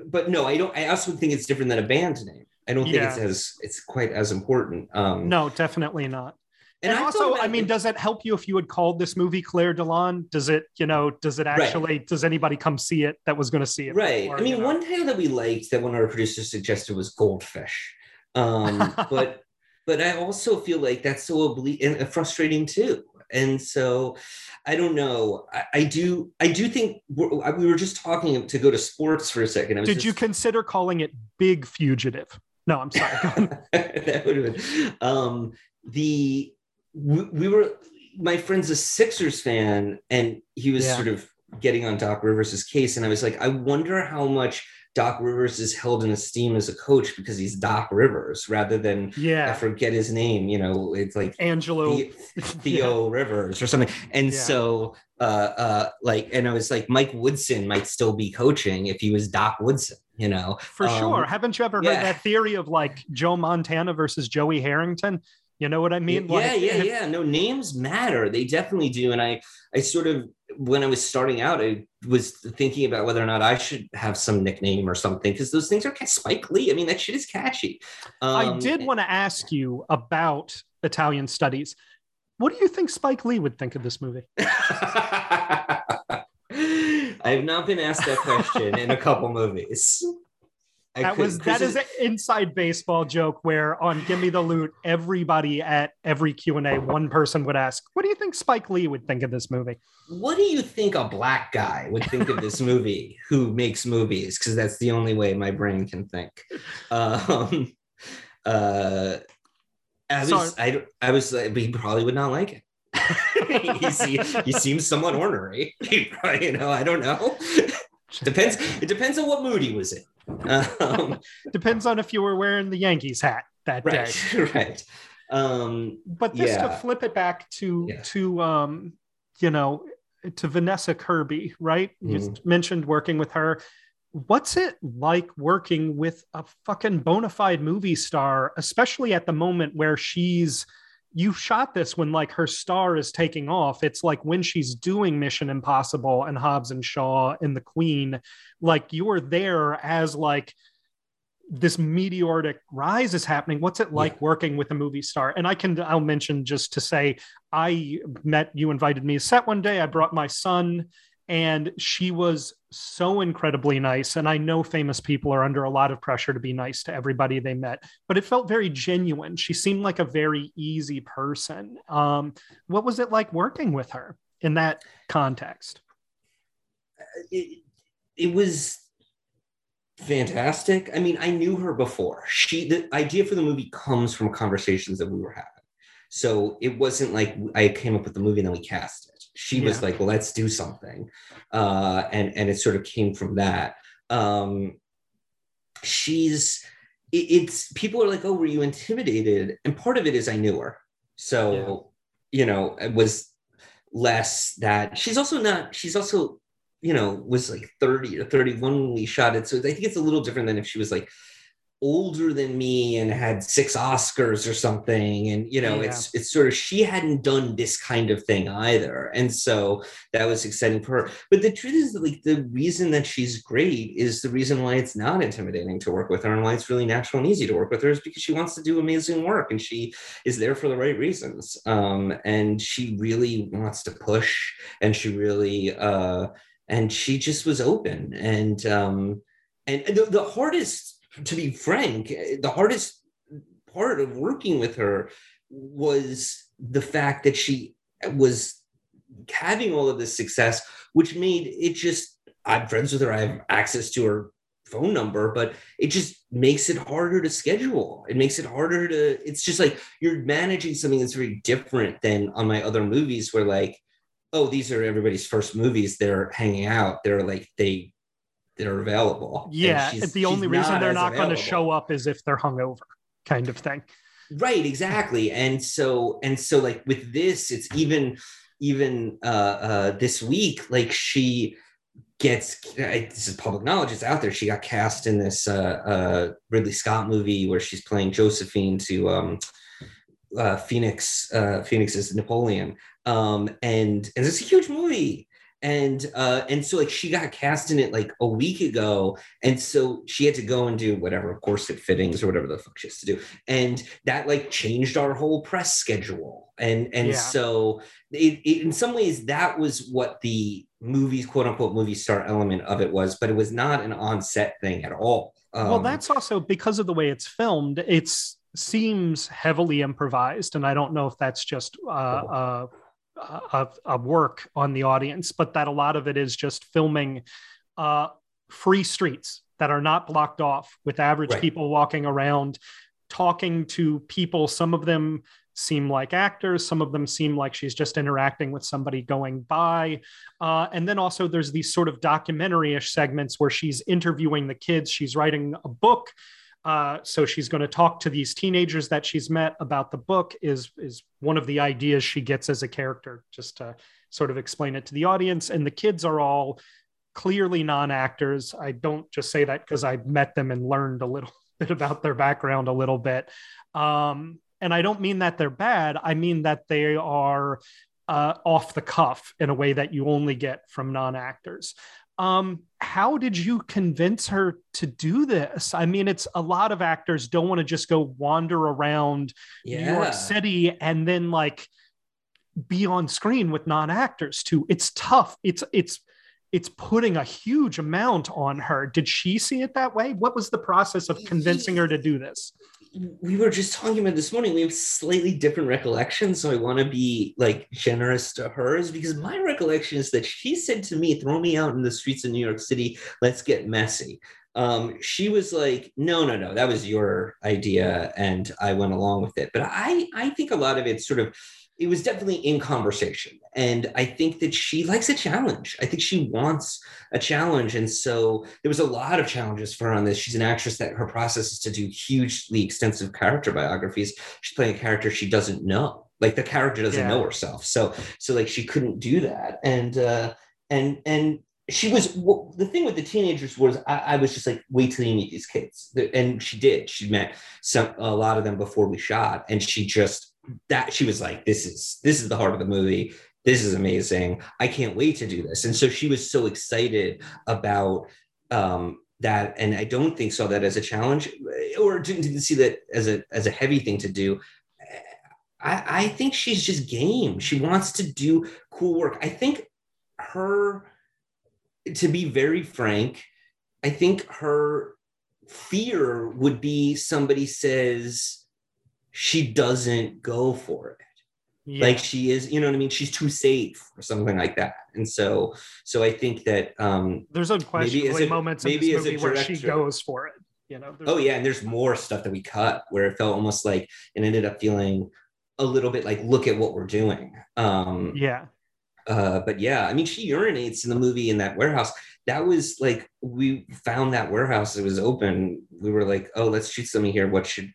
but no, I don't, I also think it's different than a band name. I don't yeah. think it's as it's quite as important. Um, no, definitely not. And, and I also, I mean, it, does it help you if you had called this movie Claire Delon? Does it, you know, does it actually, right. does anybody come see it that was going to see it? Right. Before, I mean, you know? One title that we liked that one of our producers suggested was Goldfish. Um, but but I also feel like that's so oblique and frustrating too. And so I don't know. I, I do. I do think we're, we were just talking to go to sports for a second. I was Did just, you consider calling it Big Fugitive? No, I'm sorry. That would have been um, the we, we were. My friend's a Sixers fan, and he was yeah. sort of getting on Doc Rivers' case, and I was like, I wonder how much Doc Rivers is held in esteem as a coach because he's Doc Rivers rather than yeah. I forget his name. You know, it's like Angelo the, Theo yeah. Rivers or something. And yeah. so, uh, uh, like, and I was like, Mike Woodson might still be coaching if he was Doc Woodson. You know, for um, sure. Haven't you ever heard yeah. that theory of like Joe Montana versus Joey Harrington? You know what I mean? Yeah, like, yeah, yeah. No, names matter. They definitely do. And I, I sort of, when I was starting out, I was thinking about whether or not I should have some nickname or something because those things are Spike Lee. I mean, that shit is catchy. Um, I did want to ask you about Italian Studies. What do you think Spike Lee would think of this movie? I have not been asked that question in a couple movies. I that was that is an inside baseball joke where on Gimme the Loot, everybody at every Q and A, one person would ask, what do you think Spike Lee would think of this movie? What do you think a black guy would think of this movie who makes movies? Because that's the only way my brain can think. Um, uh, I, was, I, I was like, he probably would not like it. he, see, he seems somewhat ornery. You know, I don't know. Depends. It depends on what mood he was in. Um, depends on if you were wearing the Yankees hat that right, day. Right. Um, but this yeah. to flip it back to yeah. to um, you know, to Vanessa Kirby, right? Mm. You mentioned working with her. What's it like working with a fucking bona fide movie star, especially at the moment where she's. You shot this when like her star is taking off. It's like when she's doing Mission Impossible and Hobbs and Shaw and The Queen, like you were there as like this meteoric rise is happening. What's it like yeah. working with a movie star? And I can, I'll mention just to say, I met, you invited me to set one day. I brought my son and she was so incredibly nice. And I know famous people are under a lot of pressure to be nice to everybody they met, but it felt very genuine. She seemed like a very easy person. Um, what was it like working with her in that context? It, it was fantastic. I mean, I knew her before. She, the idea for the movie comes from conversations that we were having. So it wasn't like I came up with the movie and then we cast it. She yeah. was like, well, let's do something. Uh, and, and it sort of came from that. Um, she's it, it's people are like, oh, were you intimidated? And part of it is I knew her. So, yeah. you know, it was less that she's also not, she's also, you know, was like thirty or thirty-one when we shot it. So I think it's a little different than if she was like older than me and had six Oscars or something. And, you know, yeah. it's, it's sort of, she hadn't done this kind of thing either. And so that was exciting for her. But the truth is that, like, the reason that she's great is the reason why it's not intimidating to work with her and why it's really natural and easy to work with her is because she wants to do amazing work and she is there for the right reasons. Um, and she really wants to push and she really, uh, and she just was open. And, um, and the, the hardest, to be frank, the hardest part of working with her was the fact that she was having all of this success, which made it just, I'm friends with her, I have access to her phone number, but it just makes it harder to schedule. It makes it harder to, it's just like, you're managing something that's very different than on my other movies where like, oh, these are everybody's first movies. They're hanging out. They're like, they, they're available. Yeah, she's, the only reason they're not going to show up is if they're hungover, kind of thing. Right, exactly. And so, and so, like with this, it's even, even uh, uh, this week, like she gets. I, this is public knowledge; it's out there. She got cast in this uh, uh, Ridley Scott movie where she's playing Josephine to um, uh, Phoenix. Uh, Phoenix's Napoleon, um, and and it's a huge movie. And uh, and so like she got cast in it like a week ago. And so she had to go and do whatever corset fittings or whatever the fuck she has to do. And that like changed our whole press schedule. And and yeah. so it, it, in some ways that was what the movie, quote unquote, movie star element of it was, but it was not an on-set thing at all. Um, well, that's also because of the way it's filmed. It seems heavily improvised. And I don't know if that's just uh, uh Of, of work on the audience, but that a lot of it is just filming uh, free streets that are not blocked off with average right. people walking around, talking to people. Some of them seem like actors. Some of them seem like she's just interacting with somebody going by. Uh, and then also there's these sort of documentary-ish segments where she's interviewing the kids. She's writing a book. Uh, so she's going to talk to these teenagers that she's met about the book is, is one of the ideas she gets as a character, just to sort of explain it to the audience. And the kids are all clearly non-actors. I don't just say that because I met them and learned a little bit about their background a little bit. Um, and I don't mean that they're bad. I mean that they are uh, off the cuff in a way that you only get from non-actors. Um, how did you convince her to do this? I mean, it's a lot of actors don't want to just go wander around yeah. New York City and then like be on screen with non-actors too. It's tough. It's, it's, it's putting a huge amount on her. Did she see it that way? What was the process of convincing her to do this? We were just talking about this morning, we have slightly different recollections. So I want to be like generous to hers because my recollection is that she said to me, throw me out in the streets of New York City. Let's get messy. Um, she was like, no, no, no, that was your idea. And I went along with it. But I, I think a lot of it sort of, it was definitely in conversation. And I think that she likes a challenge. I think she wants a challenge. And so there was a lot of challenges for her on this. She's an actress that her process is to do hugely extensive character biographies. She's playing a character she doesn't know. Like the character doesn't yeah. know herself. So, so like she couldn't do that. And, uh, and, and she was, well, the thing with the teenagers was I, I was just like, wait till you meet these kids. And she did, she met some, a lot of them before we shot. And she just, that she was like, this is, this is the heart of the movie. This is amazing. I can't wait to do this. And so she was so excited about um, that. And I don't think saw that as a challenge or didn't, didn't see that as a, as a heavy thing to do. I, I think she's just game. She wants to do cool work. I think her, to be very frank, I think her fear would be somebody says she doesn't go for it. Yeah. Like she is, you know what I mean? She's too safe or something like that. And so, so I think that um, there's unquestionably moments in this movie where she goes for it, you know? Oh yeah. And there's more stuff that we cut where it felt almost like, and ended up feeling a little bit like, look at what we're doing. Um, yeah. Uh, but yeah, I mean, she urinates in the movie in that warehouse. that was like, we found that warehouse, it was open. We were like, oh, let's shoot something here. What should,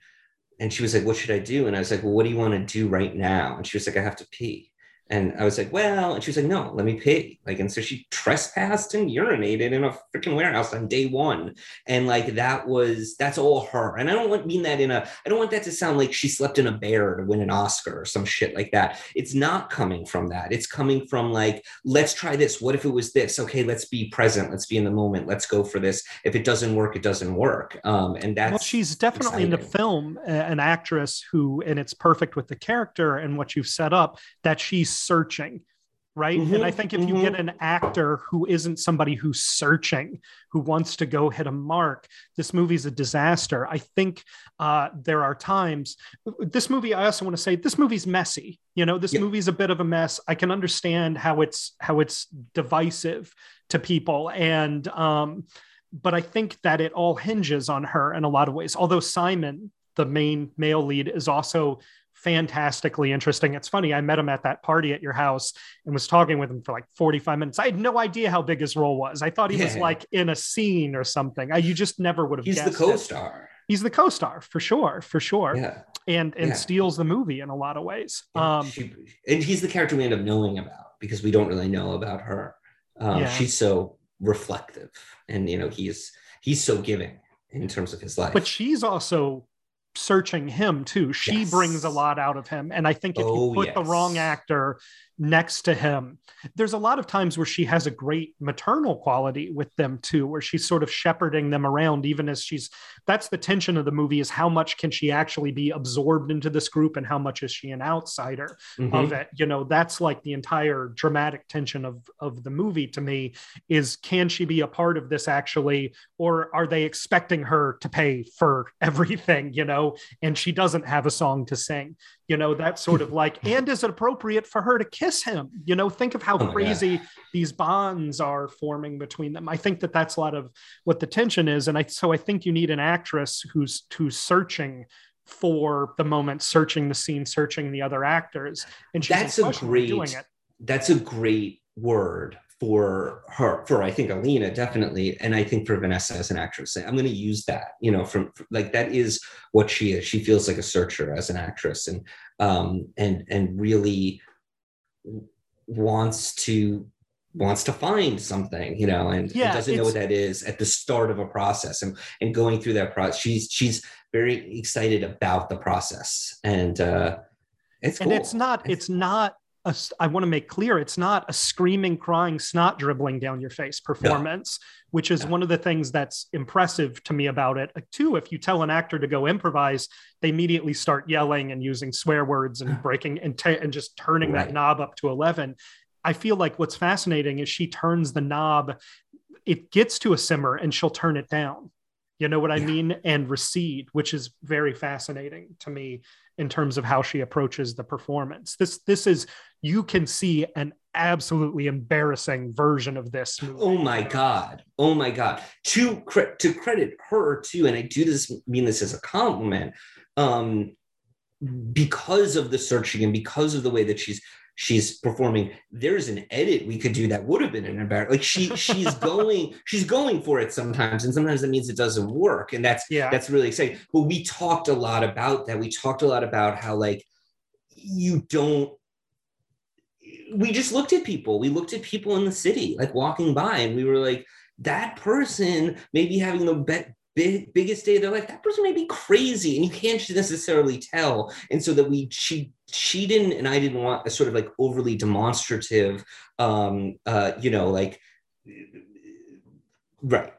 and she was like, what should I do? And I was like, well, what do you want to do right now? And she was like, I have to pee. And I was like, well, and she was like, no, let me pee. Like, and so she trespassed and urinated in a freaking warehouse on day one. And like, that was, that's all her. And I don't want mean that in a, I don't want that to sound like she slept in a bear to win an Oscar or some shit like that. It's not coming from that. It's coming from like, let's try this. What if it was this? Okay, let's be present. Let's be in the moment. Let's go for this. If it doesn't work, it doesn't work. Um, and that's well, she's definitely exciting. In the film, an actress who, and it's perfect with the character and what you've set up, that she's searching, right? Mm-hmm, and I think if mm-hmm. you get an actor who isn't somebody who's searching, who wants to go hit a mark, this movie's a disaster. I think uh, there are times, this movie, I also want to say, this movie's messy. You know, this yeah. movie's a bit of a mess. I can understand how it's, how it's divisive to people. And, um, but I think that it all hinges on her in a lot of ways. Although Simon, the main male lead, is also fantastically interesting. It's funny. I met him at that party at your house and was talking with him for like forty-five minutes. I had no idea how big his role was. I thought he yeah. was like in a scene or something. I, you just never would have He's guessed. He's the co-star. It. He's the co-star for sure. For sure. Yeah. And, and yeah. steals the movie in a lot of ways. Yeah, um, she, and he's the character we end up knowing about because we don't really know about her. Um, yeah. She's so reflective and, you know, he's, he's so giving in terms of his life, but she's also searching him too. She yes. brings a lot out of him. And I think if oh, you put yes. the wrong actor next to him, there's a lot of times where she has a great maternal quality with them too, where she's sort of shepherding them around, even as she's, that's the tension of the movie, is how much can she actually be absorbed into this group and how much is she an outsider mm-hmm. of it? You know, that's like the entire dramatic tension of, of the movie to me is, can she be a part of this actually, or are they expecting her to pay for everything, you know, and she doesn't have a song to sing, you know, that sort of like, and is it appropriate for her to kiss him? You know, think of how oh crazy these bonds are forming between them. I think that that's a lot of what the tension is. And I, so I think you need an actress who's, who's searching for the moment, searching the scene, searching the other actors. And she's that's a great, doing it. That's a great word for her, for I think Alina definitely. And I think for Vanessa as an actress, I'm going to use that, you know, from like, that is what she is. She feels like a searcher as an actress and, um, and, and really wants to wants to find something, you know, and, yeah, and doesn't know what that is at the start of a process and, and going through that process. She's she's very excited about the process. And uh it's and cool. it's not it's not a, I want to make clear, it's not a screaming, crying, snot dribbling down your face performance, no. which is no. one of the things that's impressive to me about it. Too, if you tell an actor to go improvise, they immediately start yelling and using swear words and breaking and, t- and just turning right. that knob up to eleven. I feel like what's fascinating is she turns the knob, it gets to a simmer and she'll turn it down. You know what I yeah. mean? And recede, which is very fascinating to me in terms of how she approaches the performance. This, this is, you can see an absolutely embarrassing version of this movie. Oh my God. Oh my God. To, cre- to credit her too, and I do this mean this as a compliment, um, because of the searching and because of the way that she's, she's performing, there's an edit we could do that would have been an embarrassment. Like she, she's going, she's going for it sometimes. And sometimes that means it doesn't work. And that's, yeah. that's really exciting. But we talked a lot about that. We talked a lot about how like, you don't, we just looked at people. We looked at people in the city, like walking by, and we were like, that person may be having the best, Big, biggest day of their life. That person may be crazy, and you can't necessarily tell. And so that we, she, she didn't, and I didn't want a sort of like overly demonstrative, um, uh, you know, like, right,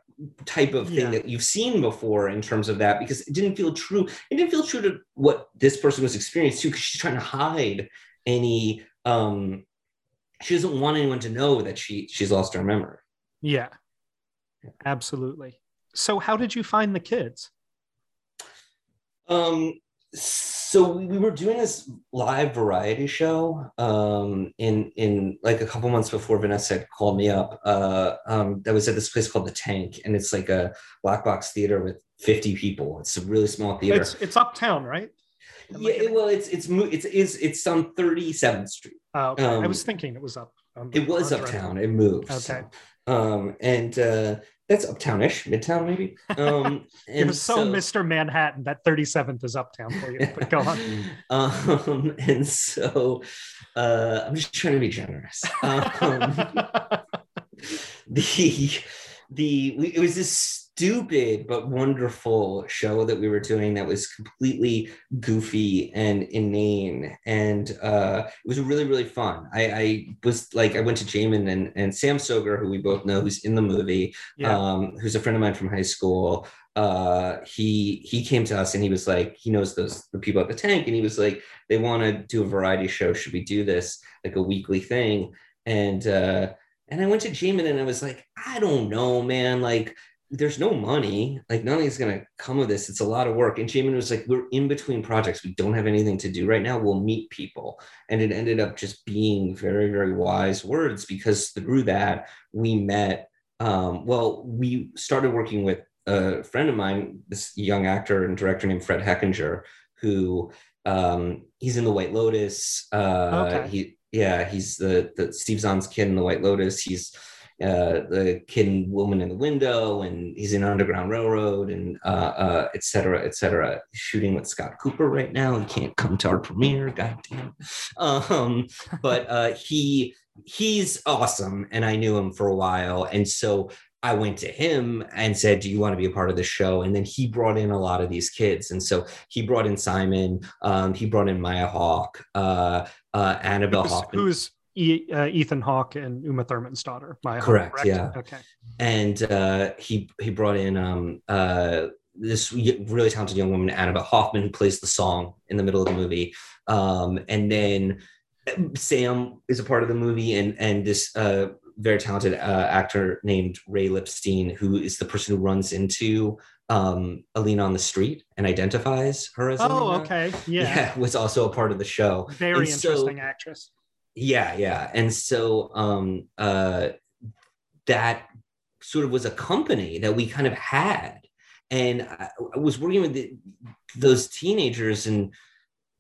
type of thing yeah. that you've seen before in terms of that, because it didn't feel true. It didn't feel true to what this person was experiencing too, because she's trying to hide any. Um, she doesn't want anyone to know that she she's lost her memory. Yeah, absolutely. So how did you find the kids? Um, so we were doing this live variety show um, in, in like a couple months before Vanessa had called me up. Uh, um, that was at this place called The Tank. And it's like a black box theater with fifty people. It's a really small theater. It's, it's uptown, right? I'm yeah, like, it, well, it's, it's, it's, it's, it's on thirty-seventh Street. Oh, okay. um, I was thinking it was up. Um, it was uptown. Right. It moved. Okay. So. Um, and uh, that's uptownish, midtown maybe. Um, and it was so, so Mister Manhattan, that thirty-seventh is uptown for you, but go on. Um, and so uh, I'm just trying to be generous. Um, the the we, it was this stupid but wonderful show that we were doing that was completely goofy and inane, and uh it was really really fun. I, I was like I went to Jamin and, and Sam Soger, who we both know, who's in the movie, yeah. um who's a friend of mine from high school. Uh, he he came to us and he was like, he knows those the people at the Tank, and he was like, they want to do a variety show, should we do this like a weekly thing? And uh and I went to Jamin and I was like, I don't know, man, like there's no money, like nothing's going to come of this. It's a lot of work. And Jamin was like, we're in between projects. We don't have anything to do right now. We'll meet people. And it ended up just being very, very wise words, because through that we met, um, well, we started working with a friend of mine, this young actor and director named Fred Heckinger, who um, he's in The White Lotus. Uh, okay. He, yeah, he's the, the Steve Zahn's kid in The White Lotus. He's, Uh, the kid and woman in the window, and he's in Underground Railroad, and uh, uh, et cetera, et cetera. Shooting with Scott Cooper right now. He can't come to our premiere, goddamn. Um, but uh, he he's awesome, and I knew him for a while, and so I went to him and said, do you want to be a part of the show? And then he brought in a lot of these kids. And so he brought in Simon, um, he brought in Maya Hawke, uh, uh, Annabelle Hoffman. Who's E, uh, Ethan Hawke and Uma Thurman's daughter. Maya correct, Hawke, correct. Yeah. Okay. And uh, he he brought in um, uh, this really talented young woman, Annabelle Hoffman, who plays the song in the middle of the movie. Um, and then Sam is a part of the movie, and and this uh, very talented uh, actor named Ray Lipstein, who is the person who runs into um, Alina on the street and identifies her as. Oh, Alina. Okay. Yeah. Yeah, was also a part of the show. Very and interesting so, actress. Yeah, yeah. And so um, uh, that sort of was a company that we kind of had. And I, I was working with the, those teenagers and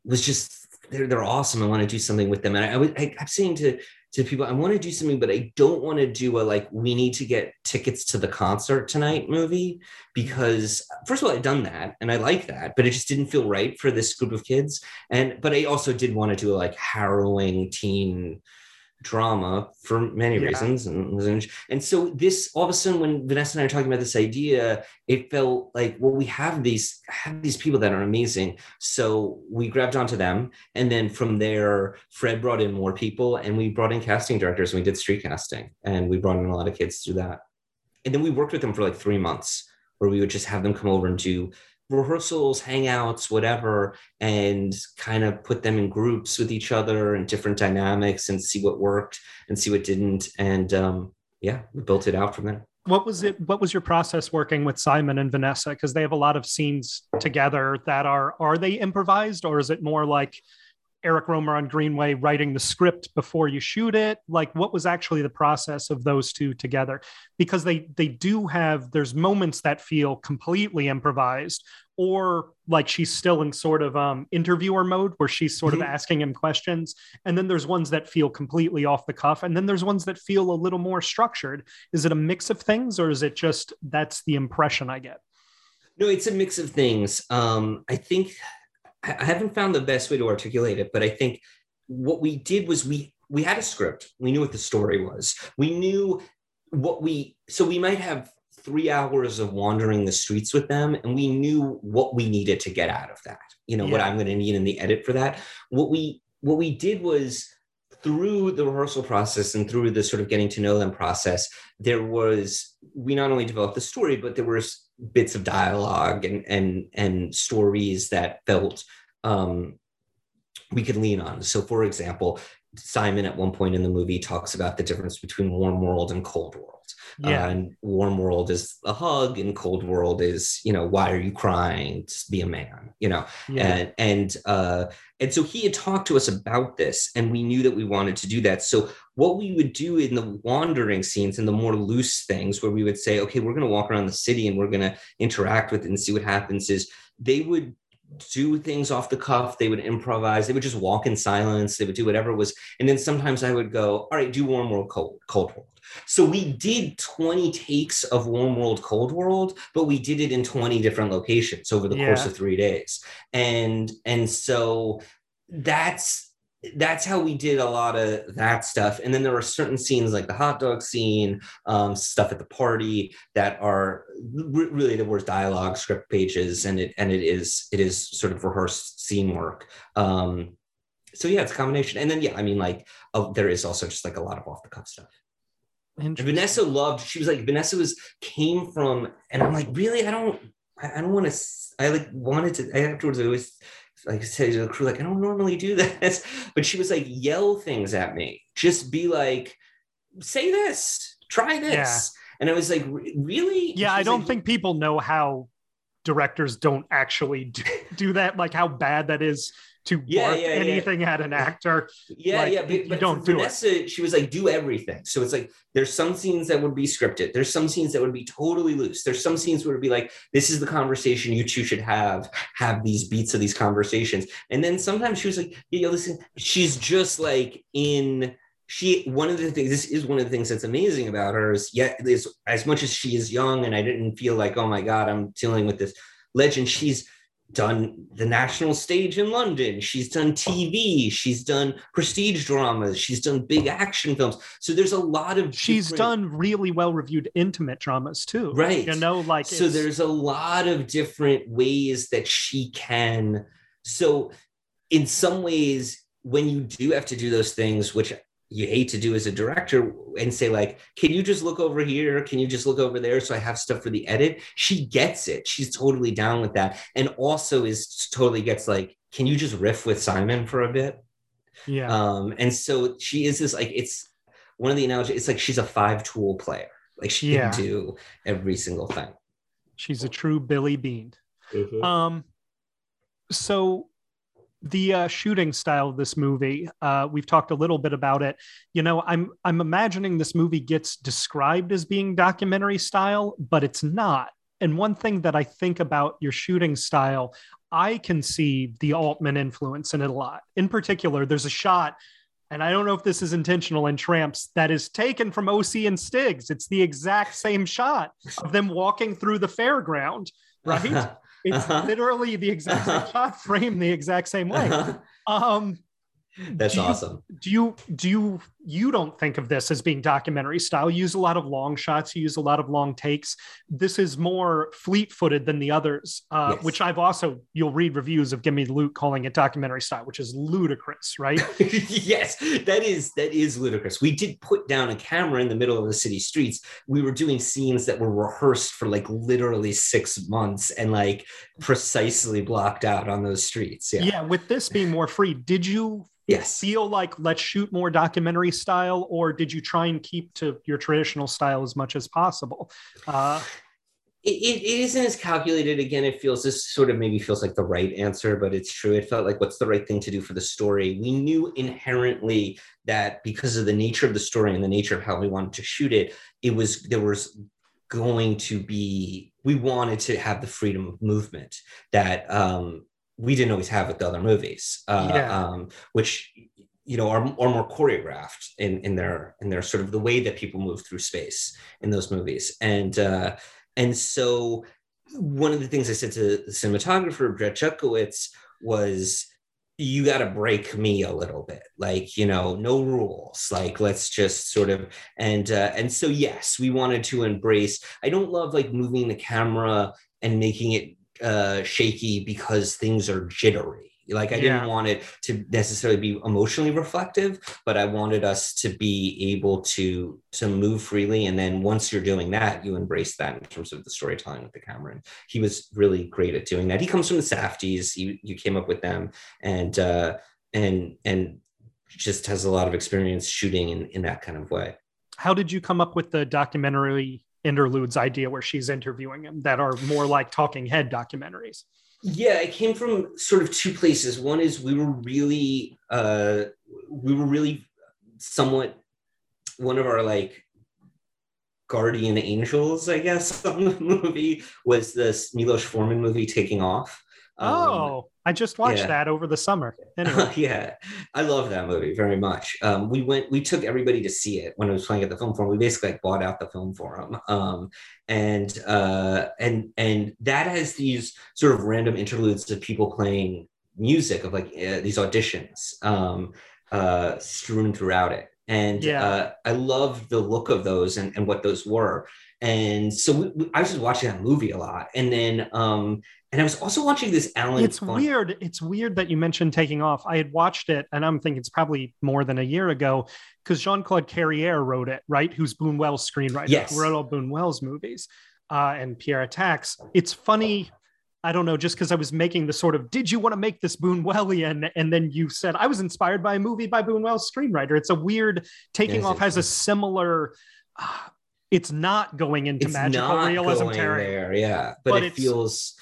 was just, they're, they're awesome. I want to do something with them. And I was I, I kept saying to, to people, I want to do something, but I don't want to do a, like, we need to get tickets to the concert tonight movie, because first of all, I'd done that and I like that, but it just didn't feel right for this group of kids. And, but I also did want to do a like harrowing teen drama for many yeah. reasons. And, and so this, all of a sudden, when Vanessa and I are talking about this idea, it felt like, well, we have these, have these people that are amazing. So we grabbed onto them. And then from there, Fred brought in more people, and we brought in casting directors, and we did street casting, and we brought in a lot of kids through that. And then we worked with them for like three months where we would just have them come over and do rehearsals, hangouts, whatever, and kind of put them in groups with each other and different dynamics and see what worked and see what didn't. And um, yeah, we built it out from there. What was it? What was your process working with Simon and Vanessa? Because they have a lot of scenes together that are, are they improvised, or is it more like Eric Romer on Greenway writing the script before you shoot it? Like, what was actually the process of those two together? Because they they do have, there's moments that feel completely improvised, or like she's still in sort of um, interviewer mode where she's sort mm-hmm. of asking him questions. And then there's ones that feel completely off the cuff. And then there's ones that feel a little more structured. Is it a mix of things, or is it just, that's the impression I get? No, it's a mix of things. Um, I think... I haven't found the best way to articulate it, but I think what we did was we we had a script. We knew what the story was. We knew what we, so we might have three hours of wandering the streets with them, and we knew what we needed to get out of that. You know, yeah. what I'm going to need in the edit for that. What we what we did was, through the rehearsal process and through the sort of getting to know them process, there was, we not only developed the story, but there were bits of dialogue and and and stories that felt um, we could lean on. So, for example, Simon at one point in the movie talks about the difference between warm world and cold world. Yeah. Uh, and warm world is a hug, and cold world is, you know, why are you crying? Just be a man, you know? Yeah. And, and, uh, and so he had talked to us about this, and we knew that we wanted to do that. So what we would do in the wandering scenes and the more loose things where we would say, okay, we're going to walk around the city and we're going to interact with it and see what happens, is they would do things off the cuff. They would improvise. They would just walk in silence. They would do whatever it was. And then sometimes I would go, all right, do warm world, cold, cold world. So we did twenty takes of Warm World, Cold World, but we did it in twenty different locations over the yeah. course of three days. And, and so that's, that's how we did a lot of that stuff. And then there are certain scenes like the hot dog scene, um, stuff at the party that are re- really the worst dialogue script pages. And it, and it is, it is sort of rehearsed scene work. Um, so yeah, it's a combination. And then, yeah, I mean, like, oh, there is also just like a lot of off the cuff stuff. And Vanessa loved, she was like, Vanessa was, came from, and I'm like, really? I don't, I, I don't want to, I like wanted to, I afterwards I always like said to the crew, like, I don't normally do this, but she was like, yell things at me. Just be like, say this, try this. Yeah. And I was like, really? Yeah, I don't like, think people know how directors don't actually do, do that, like how bad that is. To yeah, bark yeah, anything yeah. at an actor. Yeah, like, yeah. But, you but don't Vanessa, do it. She was like, do everything. So it's like, there's some scenes that would be scripted. There's some scenes that would be totally loose. There's some scenes where it would be like, this is the conversation you two should have, have these beats of these conversations. And then sometimes she was like, yeah, yo, listen, she's just like in, she, one of the things, this is one of the things that's amazing about her is, yeah, is, as much as she is young and I didn't feel like, oh my God, I'm dealing with this legend, she's done the national stage in London. She's done T V. She's done prestige dramas. She's done big action films. So there's a lot of she's different... done really well-reviewed intimate dramas too. Right. You know, like so it's... there's a lot of different ways that she can. So in some ways, when you do have to do those things, which you hate to do as a director and say like, can you just look over here? Can you just look over there? So I have stuff for the edit. She gets it. She's totally down with that. And also is totally gets like, can you just riff with Simon for a bit? Yeah. Um, and so she is this, like, it's one of the analogies. It's like, she's a five tool player. Like she yeah. can do every single thing. She's a true Billy Bean. Mm-hmm. Um, so the uh, shooting style of this movie, uh, we've talked a little bit about it. You know, I'm I'm imagining this movie gets described as being documentary style, but it's not. And one thing that I think about your shooting style, I can see the Altman influence in it a lot. In particular, there's a shot, and I don't know if this is intentional in Tramps, that is taken from O C and Stiggs. It's the exact same shot of them walking through the fairground, right? It's uh-huh. literally the exact uh-huh. same shot frame, the exact same way. Uh-huh. Um, That's do you, awesome. Do you, do you, you don't think of this as being documentary style? You use a lot of long shots. You use a lot of long takes. This is more fleet footed than the others, uh, yes. which I've also, you'll read reviews of Gimme the Loot calling it documentary style, which is ludicrous, right? Yes, that is, that is ludicrous. We did put down a camera in the middle of the city streets. We were doing scenes that were rehearsed for like literally six months and like precisely blocked out on those streets. Yeah. Yeah. With this being more free, did you, Yes. feel like let's shoot more documentary style, or did you try and keep to your traditional style as much as possible? Uh, it, it isn't as calculated. Again, it feels this sort of maybe feels like the right answer, but it's true. It felt like what's the right thing to do for the story. We knew inherently that because of the nature of the story and the nature of how we wanted to shoot it, it was there was going to be we wanted to have the freedom of movement that. Um, we didn't always have with the other movies, uh, yeah. um, which, you know, are, are more choreographed in, in their, in their sort of the way that people move through space in those movies. And, uh, and so one of the things I said to the cinematographer, Brett Chukowitz, was you got to break me a little bit, like, you know, no rules, like, let's just sort of, and, uh, and so, yes, we wanted to embrace, I don't love like moving the camera and making it uh shaky because things are jittery. Like I yeah. didn't want it to necessarily be emotionally reflective, but I wanted us to be able to to move freely. And then once you're doing that, you embrace that in terms of the storytelling with the camera. And he was really great at doing that. He comes from the Safdies. He you came up with them and uh and and just has a lot of experience shooting in, in that kind of way. How did you come up with the documentary interludes idea where she's interviewing him that are more like talking head documentaries? Yeah, it came from sort of two places. One is we were really, uh, we were really somewhat, one of our like guardian angels, I guess, on the movie was this Milos Forman movie, Taking Off, Oh, um, I just watched yeah. that over the summer. Anyway. Yeah, I love that movie very much. Um, we went, we took everybody to see it when it was playing at the Film Forum. We basically like, bought out the Film Forum, um, and uh, and and that has these sort of random interludes of people playing music of like uh, these auditions um, uh, strewn throughout it. And yeah. uh, I loved the look of those and, and what those were. And so we, we, I was just watching that movie a lot. And then, um, and I was also watching this Alan. It's Fun- weird. It's weird that you mentioned Taking Off. I had watched it and I'm thinking it's probably more than a year ago because Jean-Claude Carrière wrote it, right? Who's Buñuel's screenwriter. Yes. Who wrote all Buñuel's movies uh, and Pierre Attacks. It's funny. I don't know, just because I was making the sort of, did you want to make this Buñuelian? And then you said, I was inspired by a movie by Buñuel's screenwriter. It's a weird, Taking Off has a similar, uh, it's not going into it's magical realism territory. Yeah, but, but it feels...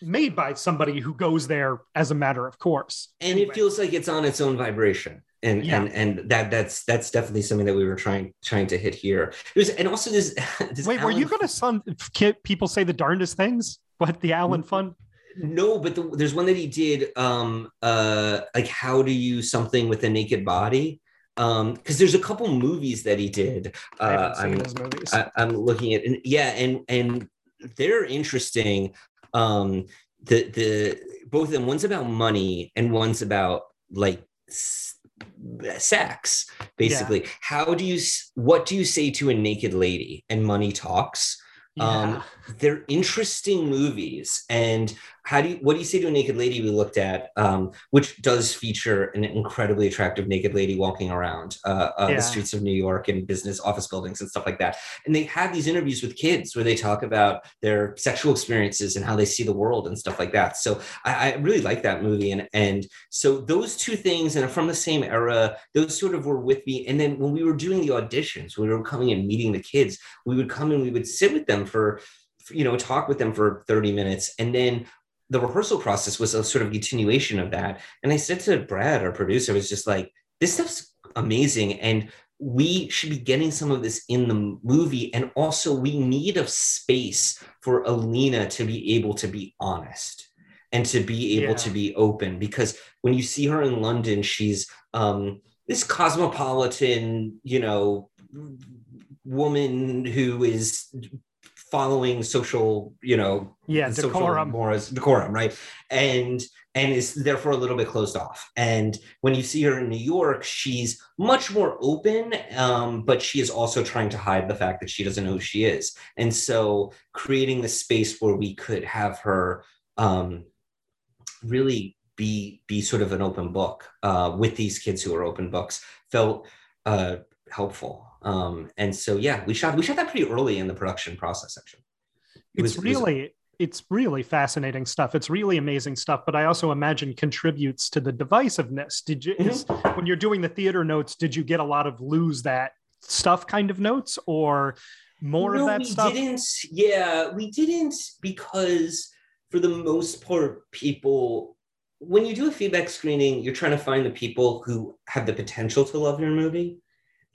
made by somebody who goes there as a matter of course. And anyway. It feels like it's on its own vibration. And, yeah. and and that that's that's definitely something that we were trying trying to hit here. There's, and also this. this Wait, Alan, were you going to son people say the darndest things? What the Alan Fund? No, but the, there's one that he did, um, uh, like how to use something with a naked body. Um, because there's a couple movies that he did. Uh, I I'm, those movies. I, I'm looking at, and yeah, and and they're interesting. Um, the the both of them. One's about money, and one's about like. Sex basically. Yeah. How do you what do you say to a naked lady? And Money Talks. Yeah. Um, they're interesting movies. And how do you what do you say to a naked lady? We looked at um, which does feature an incredibly attractive naked lady walking around uh, uh, yeah. the streets of New York and business office buildings and stuff like that. And they have these interviews with kids where they talk about their sexual experiences and how they see the world and stuff like that. So I, I really like that movie. And and so those two things and are from the same era. Those sort of were with me. And then when we were doing the auditions, when we were coming and meeting the kids, we would come and we would sit with them. For, you know, talk with them for thirty minutes. And then the rehearsal process was a sort of continuation of that. And I said to Brad, our producer, I was just like, this stuff's amazing. And we should be getting some of this in the movie. And also we need a space for Alina to be able to be honest and to be able yeah. to be open. Because when you see her in London, she's um, this cosmopolitan, you know, woman who is... following social, you know, yeah, decorum, moras, decorum, right? And and is therefore a little bit closed off. And when you see her in New York, she's much more open, um, but she is also trying to hide the fact that she doesn't know who she is. And so creating the space where we could have her um, really be be sort of an open book uh, with these kids who are open books felt uh, helpful. Um, and so, yeah, we shot, we shot that pretty early in the production process, actually. It it's was, really, it was... it's really fascinating stuff. It's really amazing stuff, but I also imagine contributes to the divisiveness. Did you, mm-hmm. is, when you're doing the theater notes, did you get a lot of lose that stuff kind of notes or more no, of that we stuff? Didn't, yeah, we didn't because for the most part, people, when you do a feedback screening, you're trying to find the people who have the potential to love your movie.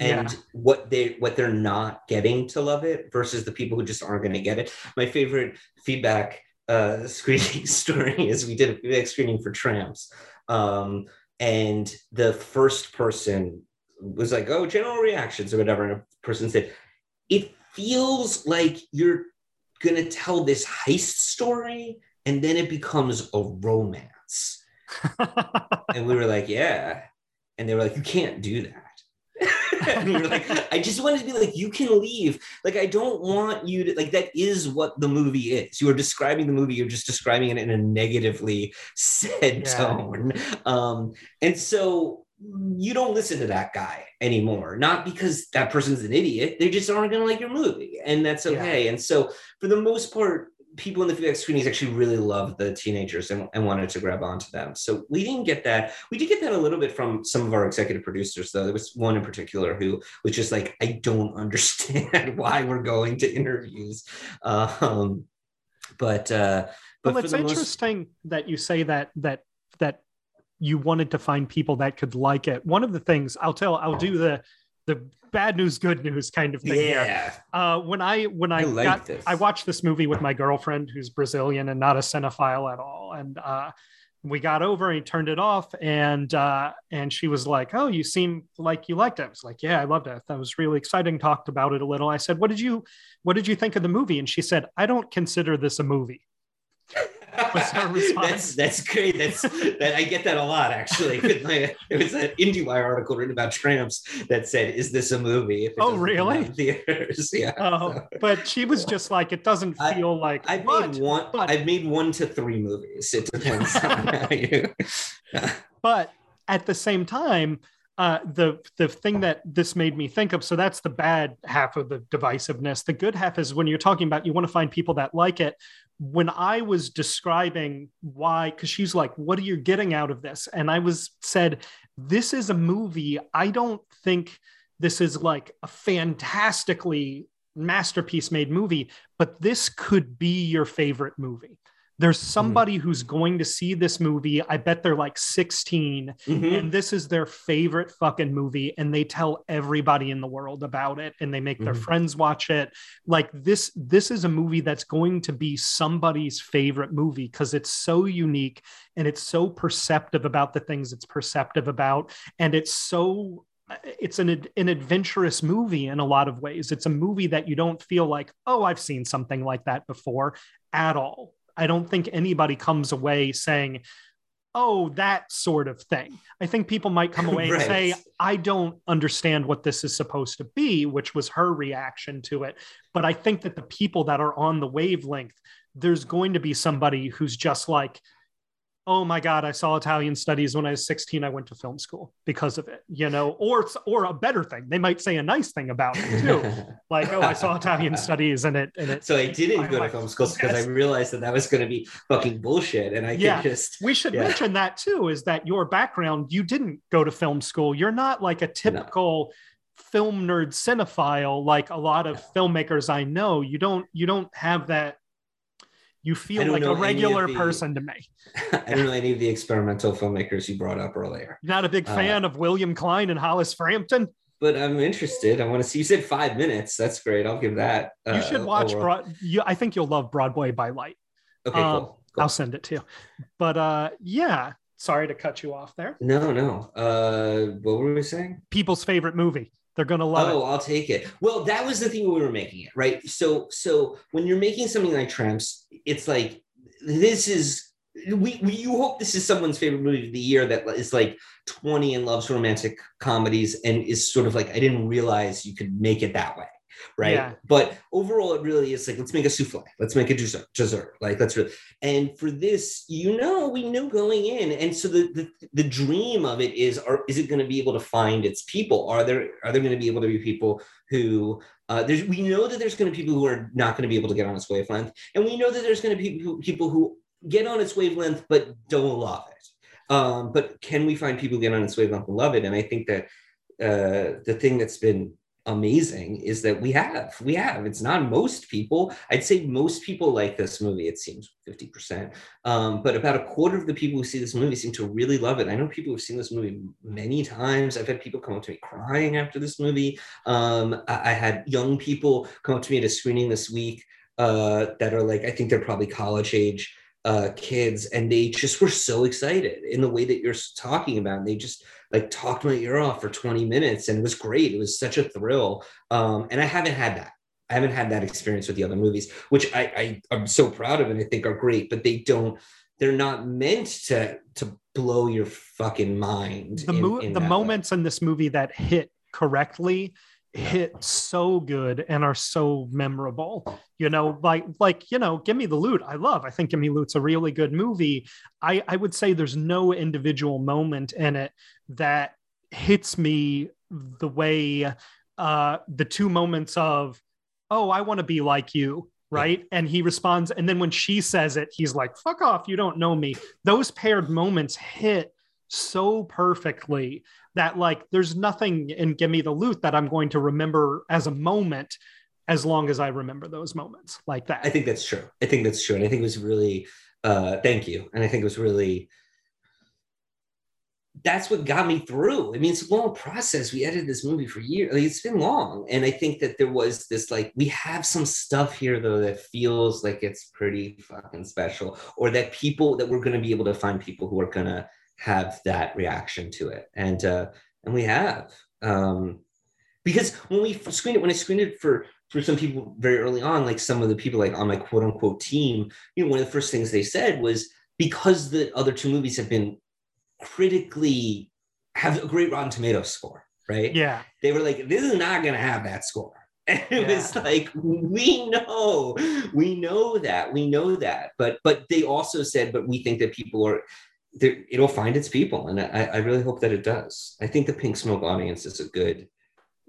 And yeah. what they what they're not getting to love it versus the people who just aren't going to get it. My favorite feedback uh, screening story is we did a feedback screening for Tramps, um, and the first person was like, "Oh, general reactions or whatever," and a person said, "It feels like you're going to tell this heist story, and then it becomes a romance." And we were like, "Yeah," and they were like, "You can't do that." And we were like, I just wanted to be like, you can leave. Like, I don't want you to, like, that is what the movie is. You are describing the movie. You're just describing it in a negatively said yeah. tone. Um, and so you don't listen to that guy anymore. Not because that person's an idiot. They just aren't going to like your movie. And that's okay. Yeah. And so for the most part, people in the feedback screenings actually really loved the teenagers and, and wanted to grab onto them. So we didn't get that. We did get that a little bit from some of our executive producers, though. There was one in particular who was just like, I don't understand why we're going to interviews. Um, but, uh, but well, it's interesting most- that you say that, that, that you wanted to find people that could like it. One of the things I'll tell, I'll do the, the bad news, good news kind of thing. Yeah. Uh, when I when I, I like got this. I watched this movie with my girlfriend, who's Brazilian and not a cinephile at all, and uh, we got over and he turned it off, and uh, and she was like, "Oh, you seem like you liked it." I was like, "Yeah, I loved it. That was really exciting." Talked about it a little. I said, "What did you What did you think of the movie?" And she said, "I don't consider this a movie." Was her response. That's, that's great. That's that. I get that a lot, actually. It was an IndieWire article written about Tramps that said, "Is this a movie?" If it oh, really? Theaters, yeah. Oh, so. But she was just like, "It doesn't feel I, like." I've made one. But. I've made one to three movies. It depends on how you. But at the same time, uh, the the thing that this made me think of. So that's the bad half of the divisiveness. The good half is when you're talking about you want to find people that like it. When I was describing why, because she's like, "What are you getting out of this?" And I was said, "This is a movie. I don't think this is like a fantastically masterpiece made movie, but this could be your favorite movie. There's somebody mm-hmm. who's going to see this movie. I bet they're like sixteen mm-hmm. and this is their favorite fucking movie. And they tell everybody in the world about it and they make mm-hmm. their friends watch it. Like this, this is a movie that's going to be somebody's favorite movie because it's so unique and it's so perceptive about the things it's perceptive about. And it's so, it's an, an adventurous movie in a lot of ways. It's a movie that you don't feel like, oh, I've seen something like that before at all. I don't think anybody comes away saying, oh, that sort of thing. I think people might come away right. and say, I don't understand what this is supposed to be, which was her reaction to it. But I think that the people that are on the wavelength, there's going to be somebody who's just like, oh my God, I saw Italian Studies when I was sixteen. I went to film school because of it, you know, or or a better thing. They might say a nice thing about it too. Like, oh, I saw Italian Studies and it. And it so I didn't I go like, to film school because yes. I realized that that was going to be fucking bullshit. And I yeah. could just. We should yeah. mention that too, is that your background, you didn't go to film school. You're not like a typical no. film nerd cinephile. Like a lot of no. filmmakers I know, you don't you don't have that. You feel like a regular the, person to me. I don't know any of the experimental filmmakers you brought up earlier. Not a big fan uh, of William Klein and Hollis Frampton. But I'm interested. I want to see. You said five minutes. That's great. I'll give that. You uh, should watch. Broad, you, I think you'll love Broadway by Light. Okay, um, cool, cool. I'll send it to you. But uh, yeah, sorry to cut you off there. No, no. Uh, what were we saying? People's favorite movie. They're going to love oh, it. Oh, I'll take it. Well, that was the thing we were making it, right? So so when you're making something like Tramps, it's like, this is, we, we you hope this is someone's favorite movie of the year that is like twenty and loves romantic comedies and is sort of like, I didn't realize you could make it that way, right? Yeah. But overall, it really is like, let's make a souffle. Let's make a dessert. dessert. Like, let's really, and for this, you know, we knew going in. And so the the, the dream of it is, are, is it going to be able to find its people? Are there, are there going to be able to be people who, uh, there's, we know that there's going to be people who are not going to be able to get on its wavelength. And we know that there's going to be people, people who get on its wavelength, but don't love it. Um, but can we find people who get on its wavelength and love it? And I think that uh, the thing that's been amazing is that we have we have it's not most people. I'd say most people like this movie. It seems fifty percent, um but about a quarter of the people who see this movie seem to really love it. I know people who've seen this movie many times. I've had people come up to me crying after this movie. um I, I had young people come up to me at a screening this week uh that are like, I think they're probably college age uh kids, and they just were so excited in the way that you're talking about, and they just like talked my ear off for twenty minutes, and it was great. It was such a thrill. Um and I haven't had that I haven't had that experience with the other movies, which I, I I'm so proud of and I think are great, but they don't they're not meant to to blow your fucking mind. The, in, mo- in the moments way. in this movie that hit correctly hit so good and are so memorable, you know, like like you know Gimme the Loot. I love I think Gimme the Loot's a really good movie. I I would say there's no individual moment in it that hits me the way uh the two moments of, oh, I want to be like you, right? And he responds, and then when she says it, he's like, fuck off, you don't know me. Those paired moments hit so perfectly that like there's nothing in Gimme the Loot that I'm going to remember as a moment as long as I remember those moments like that. I think that's true. I think that's true. And I think it was really, uh, thank you. And I think it was really that's what got me through. I mean, it's a long process. We edited this movie for years. Like, it's been long. And I think that there was this, like, we have some stuff here, though, that feels like it's pretty fucking special, or that people, that we're going to be able to find people who are going to have that reaction to it. And, uh, and we have, um, because when we screened it, when I screened it for, for some people very early on, like some of the people like on my quote unquote team, you know, one of the first things they said was, because the other two movies have been critically, have a great Rotten Tomatoes score, right? Yeah. They were like, this is not going to have that score. And it yeah. was like, we know, we know that, we know that. But but they also said, but we think that people are, it'll find its people. And I, I really hope that it does. I think the Pink Smoke audience is a good,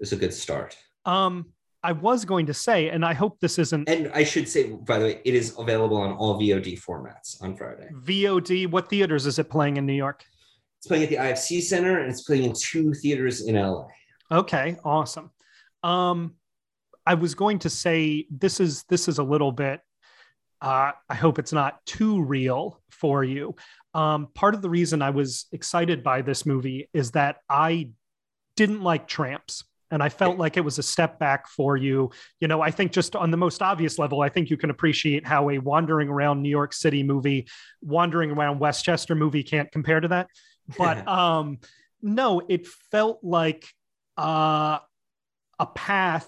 is a good start. Um, I was going to say, and I hope this isn't... And I should say, by the way, it is available on all V O D formats on Friday. V O D, what theaters is it playing in New York? It's playing at the I F C Center, and it's playing in two theaters in L A. Okay, awesome. Um, I was going to say, this is this is a little bit... Uh, I hope it's not too real for you. Um, part of the reason I was excited by this movie is that I didn't like Tramps. And I felt like it was a step back for you. You know, I think just on the most obvious level, I think you can appreciate how a wandering around New York City movie, wandering around Westchester movie can't compare to that. But um, no, it felt like uh, a path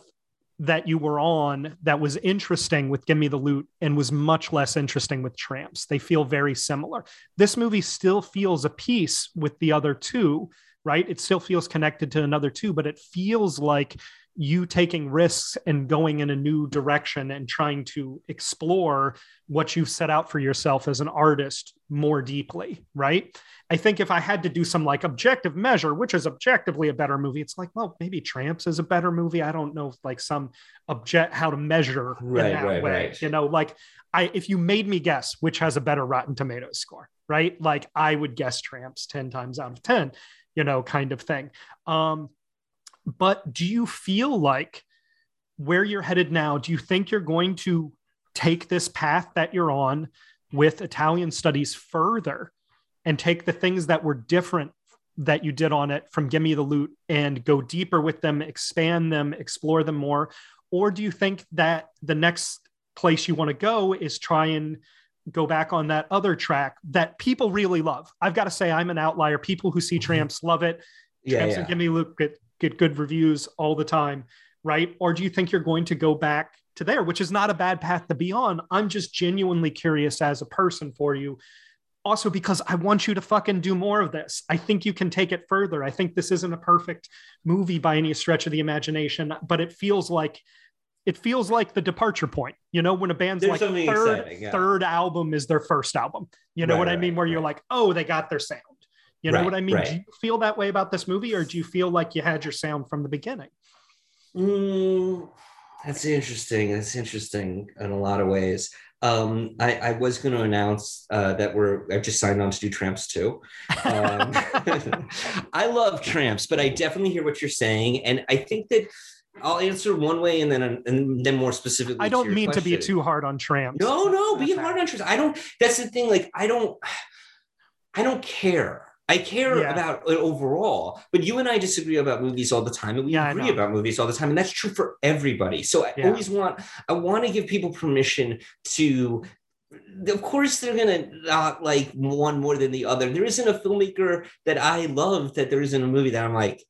that you were on that was interesting with Gimme the Loot and was much less interesting with Tramps. They feel very similar. This movie still feels a piece with the other two, right? It still feels connected to another two, but it feels like you taking risks and going in a new direction and trying to explore what you've set out for yourself as an artist more deeply, right? I think if I had to do some like objective measure, which is objectively a better movie, it's like, well, maybe Tramps is a better movie. I don't know if like some object, how to measure right, in that right, way, right. You know, like I, if you made me guess which has a better Rotten Tomatoes score, right? Like I would guess Tramps ten times out of ten, you know, kind of thing. Um, But do you feel like where you're headed now, do you think you're going to take this path that you're on with Italian Studies further and take the things that were different that you did on it from Gimme the Loot and go deeper with them, expand them, explore them more? Or do you think that the next place you want to go is try and go back on that other track that people really love? I've got to say, I'm an outlier. People who see Tramps love it. Yeah, Tramps yeah. and Gimme the Loot get get good reviews all the time, right? Or do you think you're going to go back to there, which is not a bad path to be on? I'm just genuinely curious as a person for you. Also, because I want you to fucking do more of this. I think you can take it further. I think this isn't a perfect movie by any stretch of the imagination, but it feels like it feels like the departure point, you know, when a band's There's like third, exciting, yeah. third album is their first album. You know right, what I mean? Right, where right. you're like, oh, they got their sound. You know right, what I mean? Right. Do you feel that way about this movie, or do you feel like you had your sound from the beginning? Mm, that's interesting. That's interesting in a lot of ways. Um, I, I was going to announce uh, that we're, I've just signed on to do Tramps too. Um, I love Tramps, but I definitely hear what you're saying. And I think that I'll answer one way and then and then more specifically. I don't to mean question. to be too hard on Tramps. No, no, be hard on Tramps. I don't, that's the thing. Like, I don't, I don't care. I care yeah. about it overall, but you and I disagree about movies all the time, and we yeah, agree about movies all the time, and that's true for everybody. So I yeah. always want, I want to give people permission to, of course they're going to not like one more than the other. There isn't a filmmaker that I love that there isn't a movie that I'm like,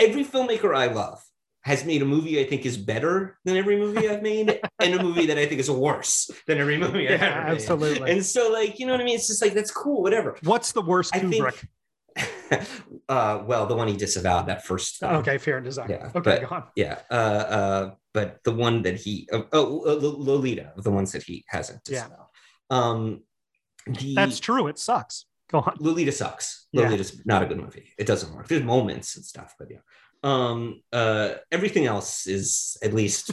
every filmmaker I love has made a movie I think is better than every movie I've made and a movie that I think is worse than every movie I've yeah, ever made. Absolutely. And so like, you know what I mean? It's just like, that's cool, whatever. What's the worst I Kubrick? Think, uh, well, the one he disavowed that first time. Okay, Fear and Desire. Yeah, okay, but, go on. Yeah, uh, uh, but the one that he, uh, oh, uh, Lolita, the ones that he hasn't disavowed. Yeah. Um, the, that's true, it sucks. Go on. Lolita sucks. Yeah. Lolita's not a good movie. It doesn't work. There's moments and stuff, but yeah. Um, uh, everything else is at least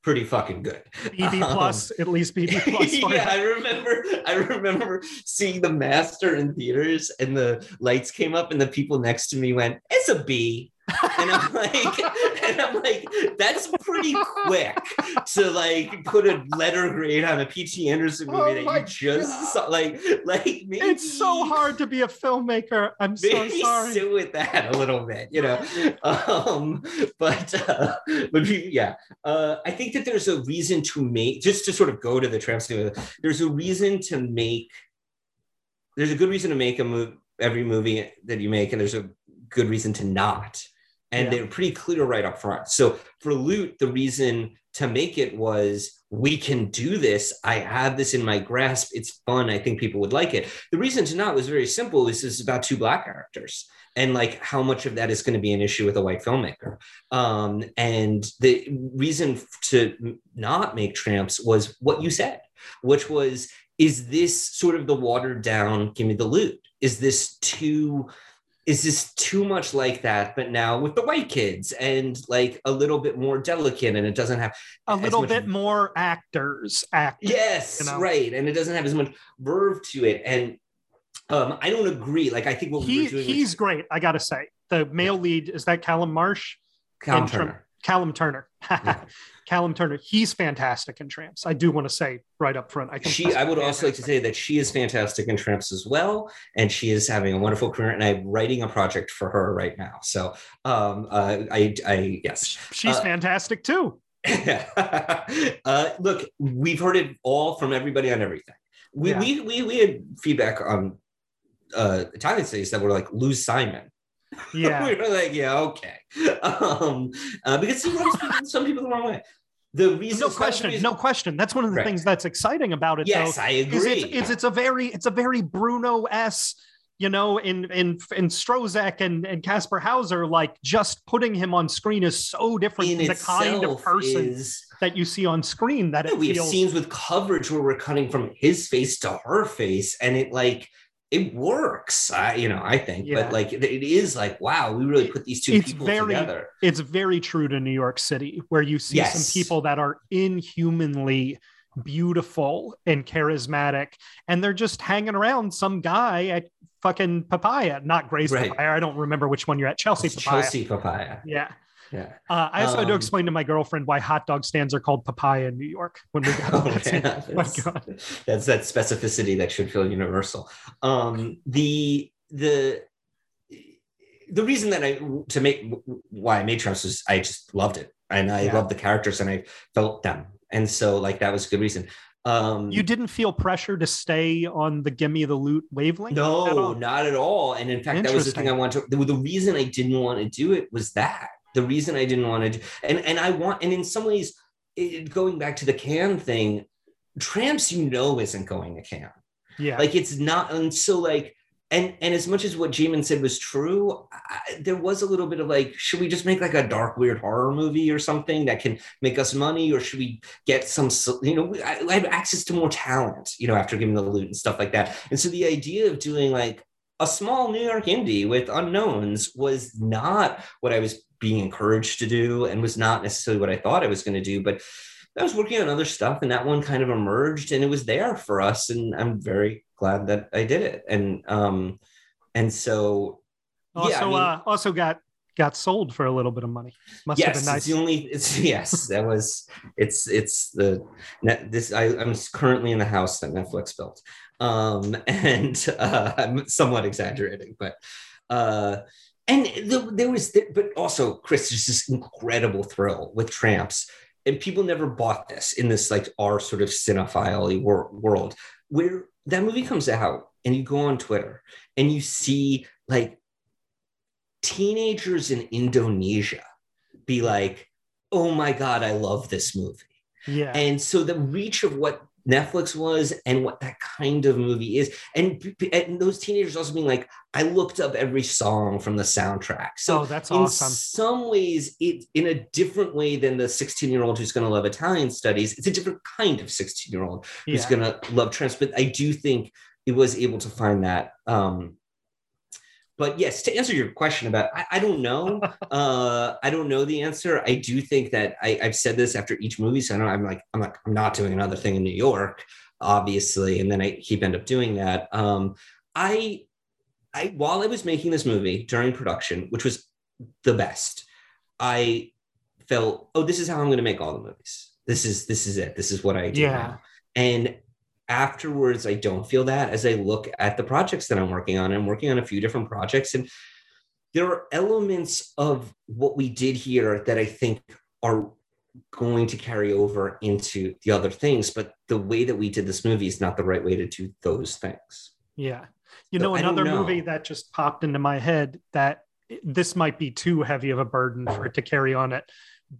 pretty fucking good. B B um, plus, at least B B plus. Yeah, I remember, I remember seeing The Master in theaters and the lights came up and the people next to me went, it's a B. And I'm like, and I'm like, that's pretty quick to like put a letter grade on a P T Anderson movie oh that you just saw. Like, like maybe, it's so hard to be a filmmaker. I'm so sorry. Sit with that a little bit, you know. Um, but uh, but yeah, uh, I think that there's a reason to make, just to sort of go to the Tramps. There's a reason to make. There's a good reason to make a move every movie that you make, and there's a good reason to not. And yeah. They're pretty clear right up front. So for Loot, the reason to make it was, we can do this. I have this in my grasp. It's fun. I think people would like it. The reason to not was very simple. This is about two Black characters and like how much of that is going to be an issue with a white filmmaker. Um, and the reason to not make Tramps was what you said, which was, is this sort of the watered down Gimme the Loot? Is this too... Is this too much like that, but now with the white kids and like a little bit more delicate, and it doesn't have a little bit more actors acting. Yes, you know? Right. And it doesn't have as much verve to it. And um, I don't agree. Like, I think what he, we're doing he's with... great. I got to say the male yeah. lead, is that Callum Marsh? Callum Turner. Tram- Callum Turner. yeah. Callum Turner. He's fantastic in Tramps. I do want to say right up front. I think she, I would fantastic. also like to say that she is fantastic in Tramps as well. And she is having a wonderful career, and I'm writing a project for her right now. So um, uh, I, I, yes. She's uh, fantastic too. uh, look, we've heard it all from everybody on everything. We, yeah. we, we, we had feedback on uh, Italian Studies that were like, lose Simon. Yeah, we were like, yeah, okay, um, uh, because it rubs people, some people the wrong way. The reason, no question, reason, no question. That's one of the right. things that's exciting about it. Yes, though, I agree. Is it's, it's, it's a very, it's a very Bruno-esque, you know, in in in Strozek and and Casper Hauser, like just putting him on screen is so different in from the kind of person is, that you see on screen. That yeah, it we feels, have scenes with coverage where we're cutting from his face to her face, and it like. It works, I, you know, I think, yeah. but like, it is like, wow, we really put these two it's people very, together. It's very true to New York City, where you see yes. some people that are inhumanly beautiful and charismatic, and they're just hanging around some guy at fucking Papaya, not Gray's right. Papaya. I don't remember which one you're at, Chelsea it's Papaya. Chelsea Papaya. Yeah. Yeah. Uh, I also um, had to explain to my girlfriend why hot dog stands are called Papaya in New York when we got oh, yeah, oh, God. That's that specificity that should feel universal. Um, the the the reason that I to make why I made Tramps was I just loved it, and I yeah. loved the characters, and I felt them, and so like that was a good reason. Um, you didn't feel pressure to stay on the Gimme the Loot wavelength? No, at not at all. And in fact, that was the thing I wanted. To, the, the reason I didn't want to do it was that. The reason I didn't want to, do, and and I want, and in some ways, it, going back to the Cannes thing, Tramps, you know, isn't going to Cannes. Yeah, like it's not, and so like, and and as much as what Jamin said was true, I, there was a little bit of like, should we just make like a dark, weird horror movie or something that can make us money, or should we get some, you know, I, I have access to more talent, you know, after Gimme the Loot and stuff like that, and so the idea of doing like a small New York indie with unknowns was not what I was. Being encouraged to do, and was not necessarily what I thought I was going to do, but I was working on other stuff, and that one kind of emerged, and it was there for us, and I'm very glad that I did it. And um, and so also yeah, I mean, uh, also got got sold for a little bit of money. Must yes, have been nice. It's the only it's yes, that was it's it's the this I, I'm currently in the house that Netflix built, um, and uh, I'm somewhat exaggerating, but. Uh, And there was, but also, Chris, there's this incredible thrill with Tramps. And people never bought this in this, like, our sort of cinephile world, where that movie comes out and you go on Twitter and you see, like, teenagers in Indonesia be like, oh, my God, I love this movie. Yeah. And so the reach of what Netflix was and what that kind of movie is, and, and those teenagers also being like, I looked up every song from the soundtrack. So oh, that's in awesome. Some ways, it in a different way than the sixteen-year-old who's going to love Italian Studies. It's a different kind of sixteen-year-old who's yeah. going to love Tramps. But I do think it was able to find that. Um, but yes, to answer your question about, I, I don't know. uh, I don't know the answer. I do think that I, I've said this after each movie. So I don't, I'm like, I'm like, I'm not doing another thing in New York, obviously. And then I keep end up doing that. Um, I. I, while I was making this movie during production, which was the best. I felt, oh, this is how I'm going to make all the movies. This is this is it. This is what I do. Yeah. And afterwards, I don't feel that as I look at the projects that I'm working on. I'm working on a few different projects, and there are elements of what we did here that I think are going to carry over into the other things, but the way that we did this movie is not the right way to do those things. Yeah. You so know, another know. movie that just popped into my head that this might be too heavy of a burden for it to carry on it,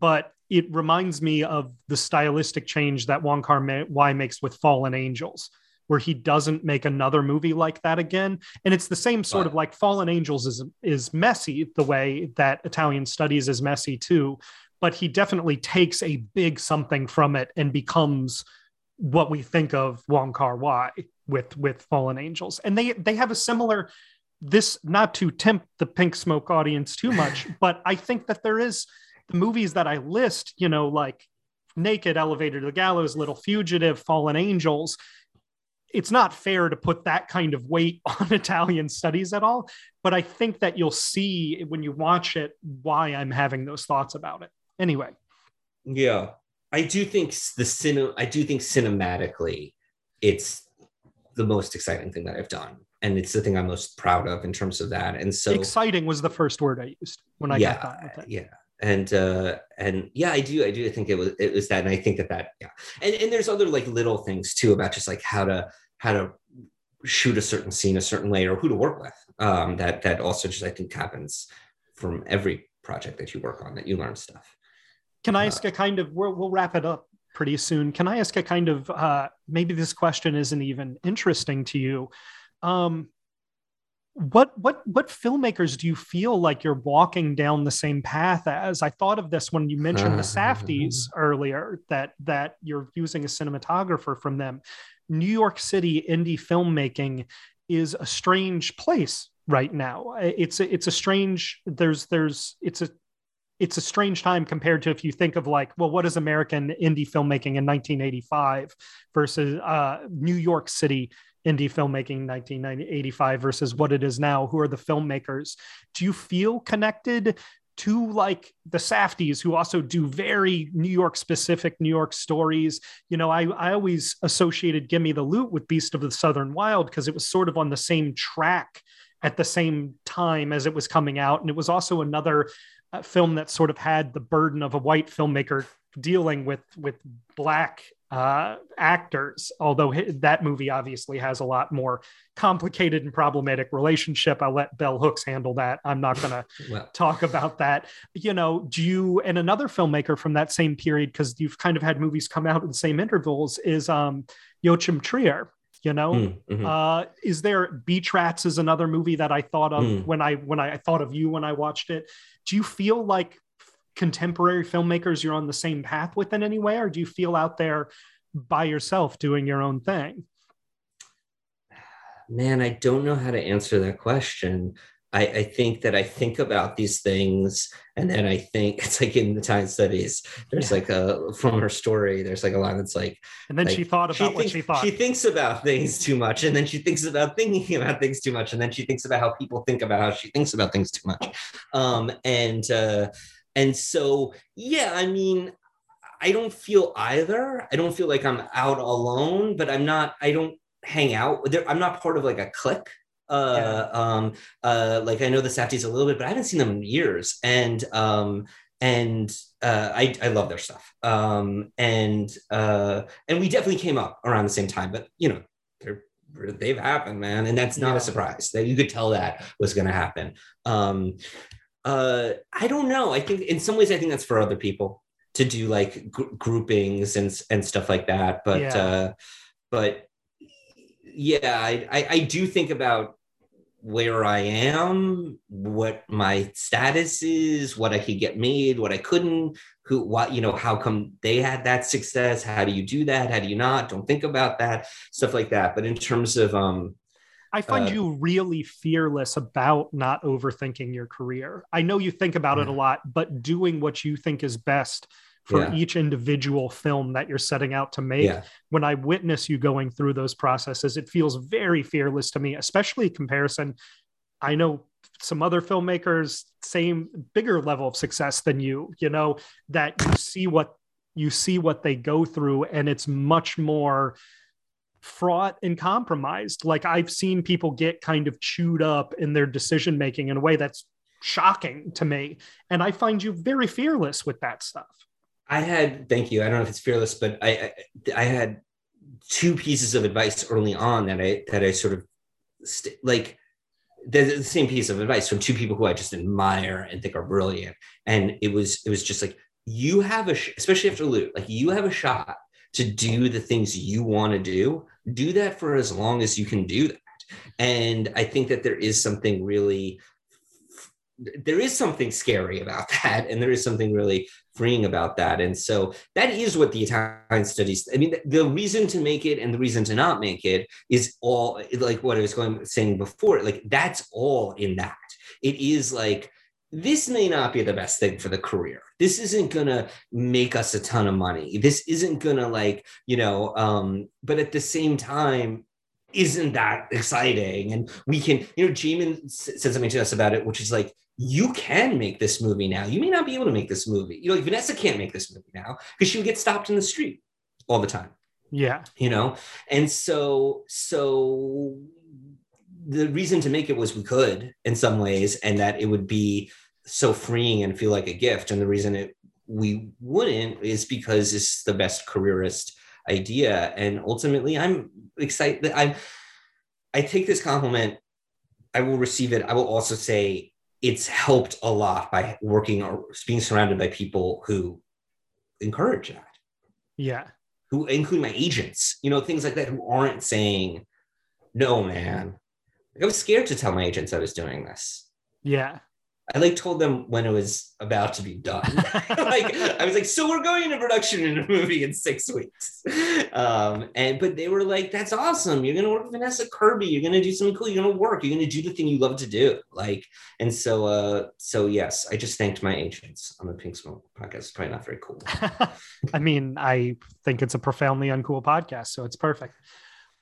but it reminds me of the stylistic change that Wong Kar Wai makes with Fallen Angels, where he doesn't make another movie like that again. And it's the same sort of like Fallen Angels is, is messy the way that Italian Studies is messy too, but he definitely takes a big something from it and becomes what we think of Wong Kar Wai with, with Fallen Angels. And they, they have a similar, this, not to tempt the Pink Smoke audience too much, but I think that there is the movies that I list, you know, like Naked, Elevator to the Gallows, Little Fugitive, Fallen Angels. It's not fair to put that kind of weight on Italian Studies at all, but I think that you'll see when you watch it why I'm having those thoughts about it. Anyway. Yeah. I do think the cine- I do think cinematically it's the most exciting thing that I've done. And it's the thing I'm most proud of in terms of that. And so exciting was the first word I used when I yeah, got that. Yeah. And, uh, and yeah, I do, I do think it was, it was that. And I think that that, yeah. And, and there's other like little things too, about just like how to, how to shoot a certain scene a certain way or who to work with. Um, that, that also just, I think happens from every project that you work on, that you learn stuff. Can I ask uh, a kind of, we'll, we'll wrap it up pretty soon. Can I ask a kind of, uh, maybe this question isn't even interesting to you. Um, What what what filmmakers do you feel like you're walking down the same path as? I thought of this when you mentioned the Safdies earlier, that that you're using a cinematographer from them. New York City indie filmmaking is a strange place right now. It's a, it's a strange there's there's it's a it's a strange time compared to if you think of like, well, what is American indie filmmaking in nineteen eighty-five versus uh, New York City indie filmmaking nineteen eighty-five versus what it is now? Who are the filmmakers? Do you feel connected to like the Safdies, who also do very New York specific New York stories? You know, I, I always associated Gimme the Loot with Beast of the Southern Wild because it was sort of on the same track at the same time as it was coming out. And it was also another uh, film that sort of had the burden of a white filmmaker dealing with, with black Uh, actors, although that movie obviously has a lot more complicated and problematic relationship. I'll let Bell Hooks handle that. I'm not going to well. talk about that. You know, do you, and another filmmaker from that same period, because you've kind of had movies come out in the same intervals, is um, Joachim Trier, you know? Mm, mm-hmm. uh, is there, Beach Rats is another movie that I thought of mm. when I, when I, I thought of you when I watched it. Do you feel like contemporary filmmakers you're on the same path with in any way, or do you feel out there by yourself doing your own thing? Man, I don't know how to answer that question. I, I think that I think about these things, and then I think it's like in the Time Studies, there's yeah. like a, from her story, there's like a line that's like, and then like, she thought about she what thinks, she thought. She thinks about things too much, and then she thinks about thinking about things too much, and then she thinks about how people think about how she thinks about things too much. Um, and, uh, And so, yeah, I mean, I don't feel either. I don't feel like I'm out alone, but I'm not, I don't hang out. There, I'm not part of like a clique. Uh, yeah. um, uh, like I know the Safdies a little bit, but I haven't seen them in years. And um, and uh, I, I love their stuff. Um, and uh, and we definitely came up around the same time, but you know, they're, they've happened, man. And that's not yeah. a surprise that you could tell that was going to happen. Um Uh, I don't know. I think in some ways, I think that's for other people to do like gr- groupings and and stuff like that. But yeah. uh, but yeah, I, I I do think about where I am, what my status is, what I could get made, what I couldn't, who, what, you know, how come they had that success? How do you do that? How do you not? Don't think about that stuff like that. But in terms of um. I find uh, you really fearless about not overthinking your career. I know you think about yeah. it a lot, but doing what you think is best for yeah. each individual film that you're setting out to make. Yeah. When I witness you going through those processes, it feels very fearless to me, especially in comparison. I know some other filmmakers, same bigger level of success than you, you know, that you see what you see what they go through, and it's much more fraught and compromised. Like, I've seen people get kind of chewed up in their decision making in a way that's shocking to me. And I find you very fearless with that stuff. I had, thank you. I don't know if it's fearless, but I, I, I had two pieces of advice early on that I, that I sort of st- like the same piece of advice from two people who I just admire and think are brilliant. And it was, it was just like, you have a, sh- especially after Loot, like you have a shot to do the things you want to do, do that for as long as you can do that. And I think that there is something really, there is something scary about that. And there is something really freeing about that. And so that is what the Italian Studies, I mean, the reason to make it and the reason to not make it is all like what I was going saying before, like that's all in that. It is like, this may not be the best thing for the career. This isn't going to make us a ton of money. This isn't going to like, you know, um, but at the same time, isn't that exciting? And we can, you know, Jamin said something to us about it, which is like, you can make this movie now. You may not be able to make this movie. You know, like Vanessa can't make this movie now because she would get stopped in the street all the time. Yeah. You know? And so, so the reason to make it was we could in some ways, and that it would be so freeing and feel like a gift. And the reason it, we wouldn't is because it's the best careerist idea. And ultimately I'm excited that I, I take this compliment. I will receive it. I will also say it's helped a lot by working or being surrounded by people who encourage that. Yeah. Who include my agents, you know, things like that, who aren't saying, no, man, I was scared to tell my agents I was doing this. Yeah. I like told them when it was about to be done. Like I was like, so we're going into production in a movie in six weeks. Um, and but they were like, that's awesome. You're gonna work with Vanessa Kirby, you're gonna do something cool, you're gonna work, you're gonna do the thing you love to do. Like, and so uh, so yes, I just thanked my agents on the Pink Smoke podcast. It's probably not very cool. I mean, I think it's a profoundly uncool podcast, so it's perfect.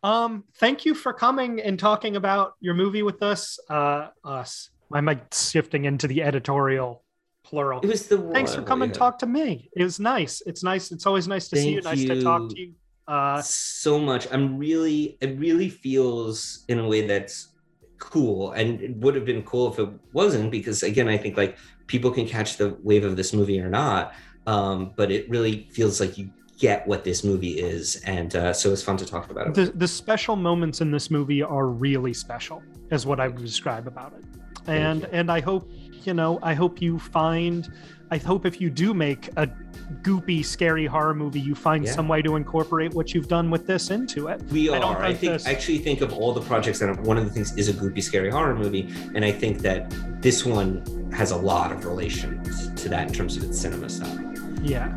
Um, thank you for coming and talking about your movie with us. Uh, us. I'm like shifting into the editorial plural. It was the one, thanks for coming yeah. and talk to me. It was nice. It's nice. It's always nice to thank see you. you. Nice to talk to you. Uh, so much. I'm really, it really feels in a way that's cool, and it would have been cool if it wasn't, because again, I think like people can catch the wave of this movie or not. Um, but it really feels like you get what this movie is, and uh, so it's fun to talk about it. The, the special moments in this movie are really special, is what I would describe about it. And and I hope, you know, I hope you find, I hope if you do make a goopy, scary horror movie, you find yeah. some way to incorporate what you've done with this into it. We are. I, don't I think this... I actually think of all the projects that I'm, one of the things is a goopy, scary horror movie, and I think that this one has a lot of relation to that in terms of its cinema style. Yeah.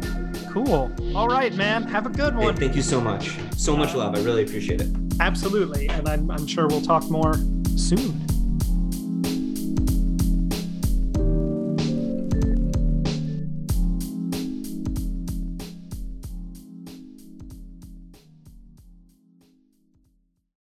Cool. All right, man. Have a good one. Hey, thank you so much. So much love. I really appreciate it. Absolutely. And I'm, I'm sure we'll talk more soon.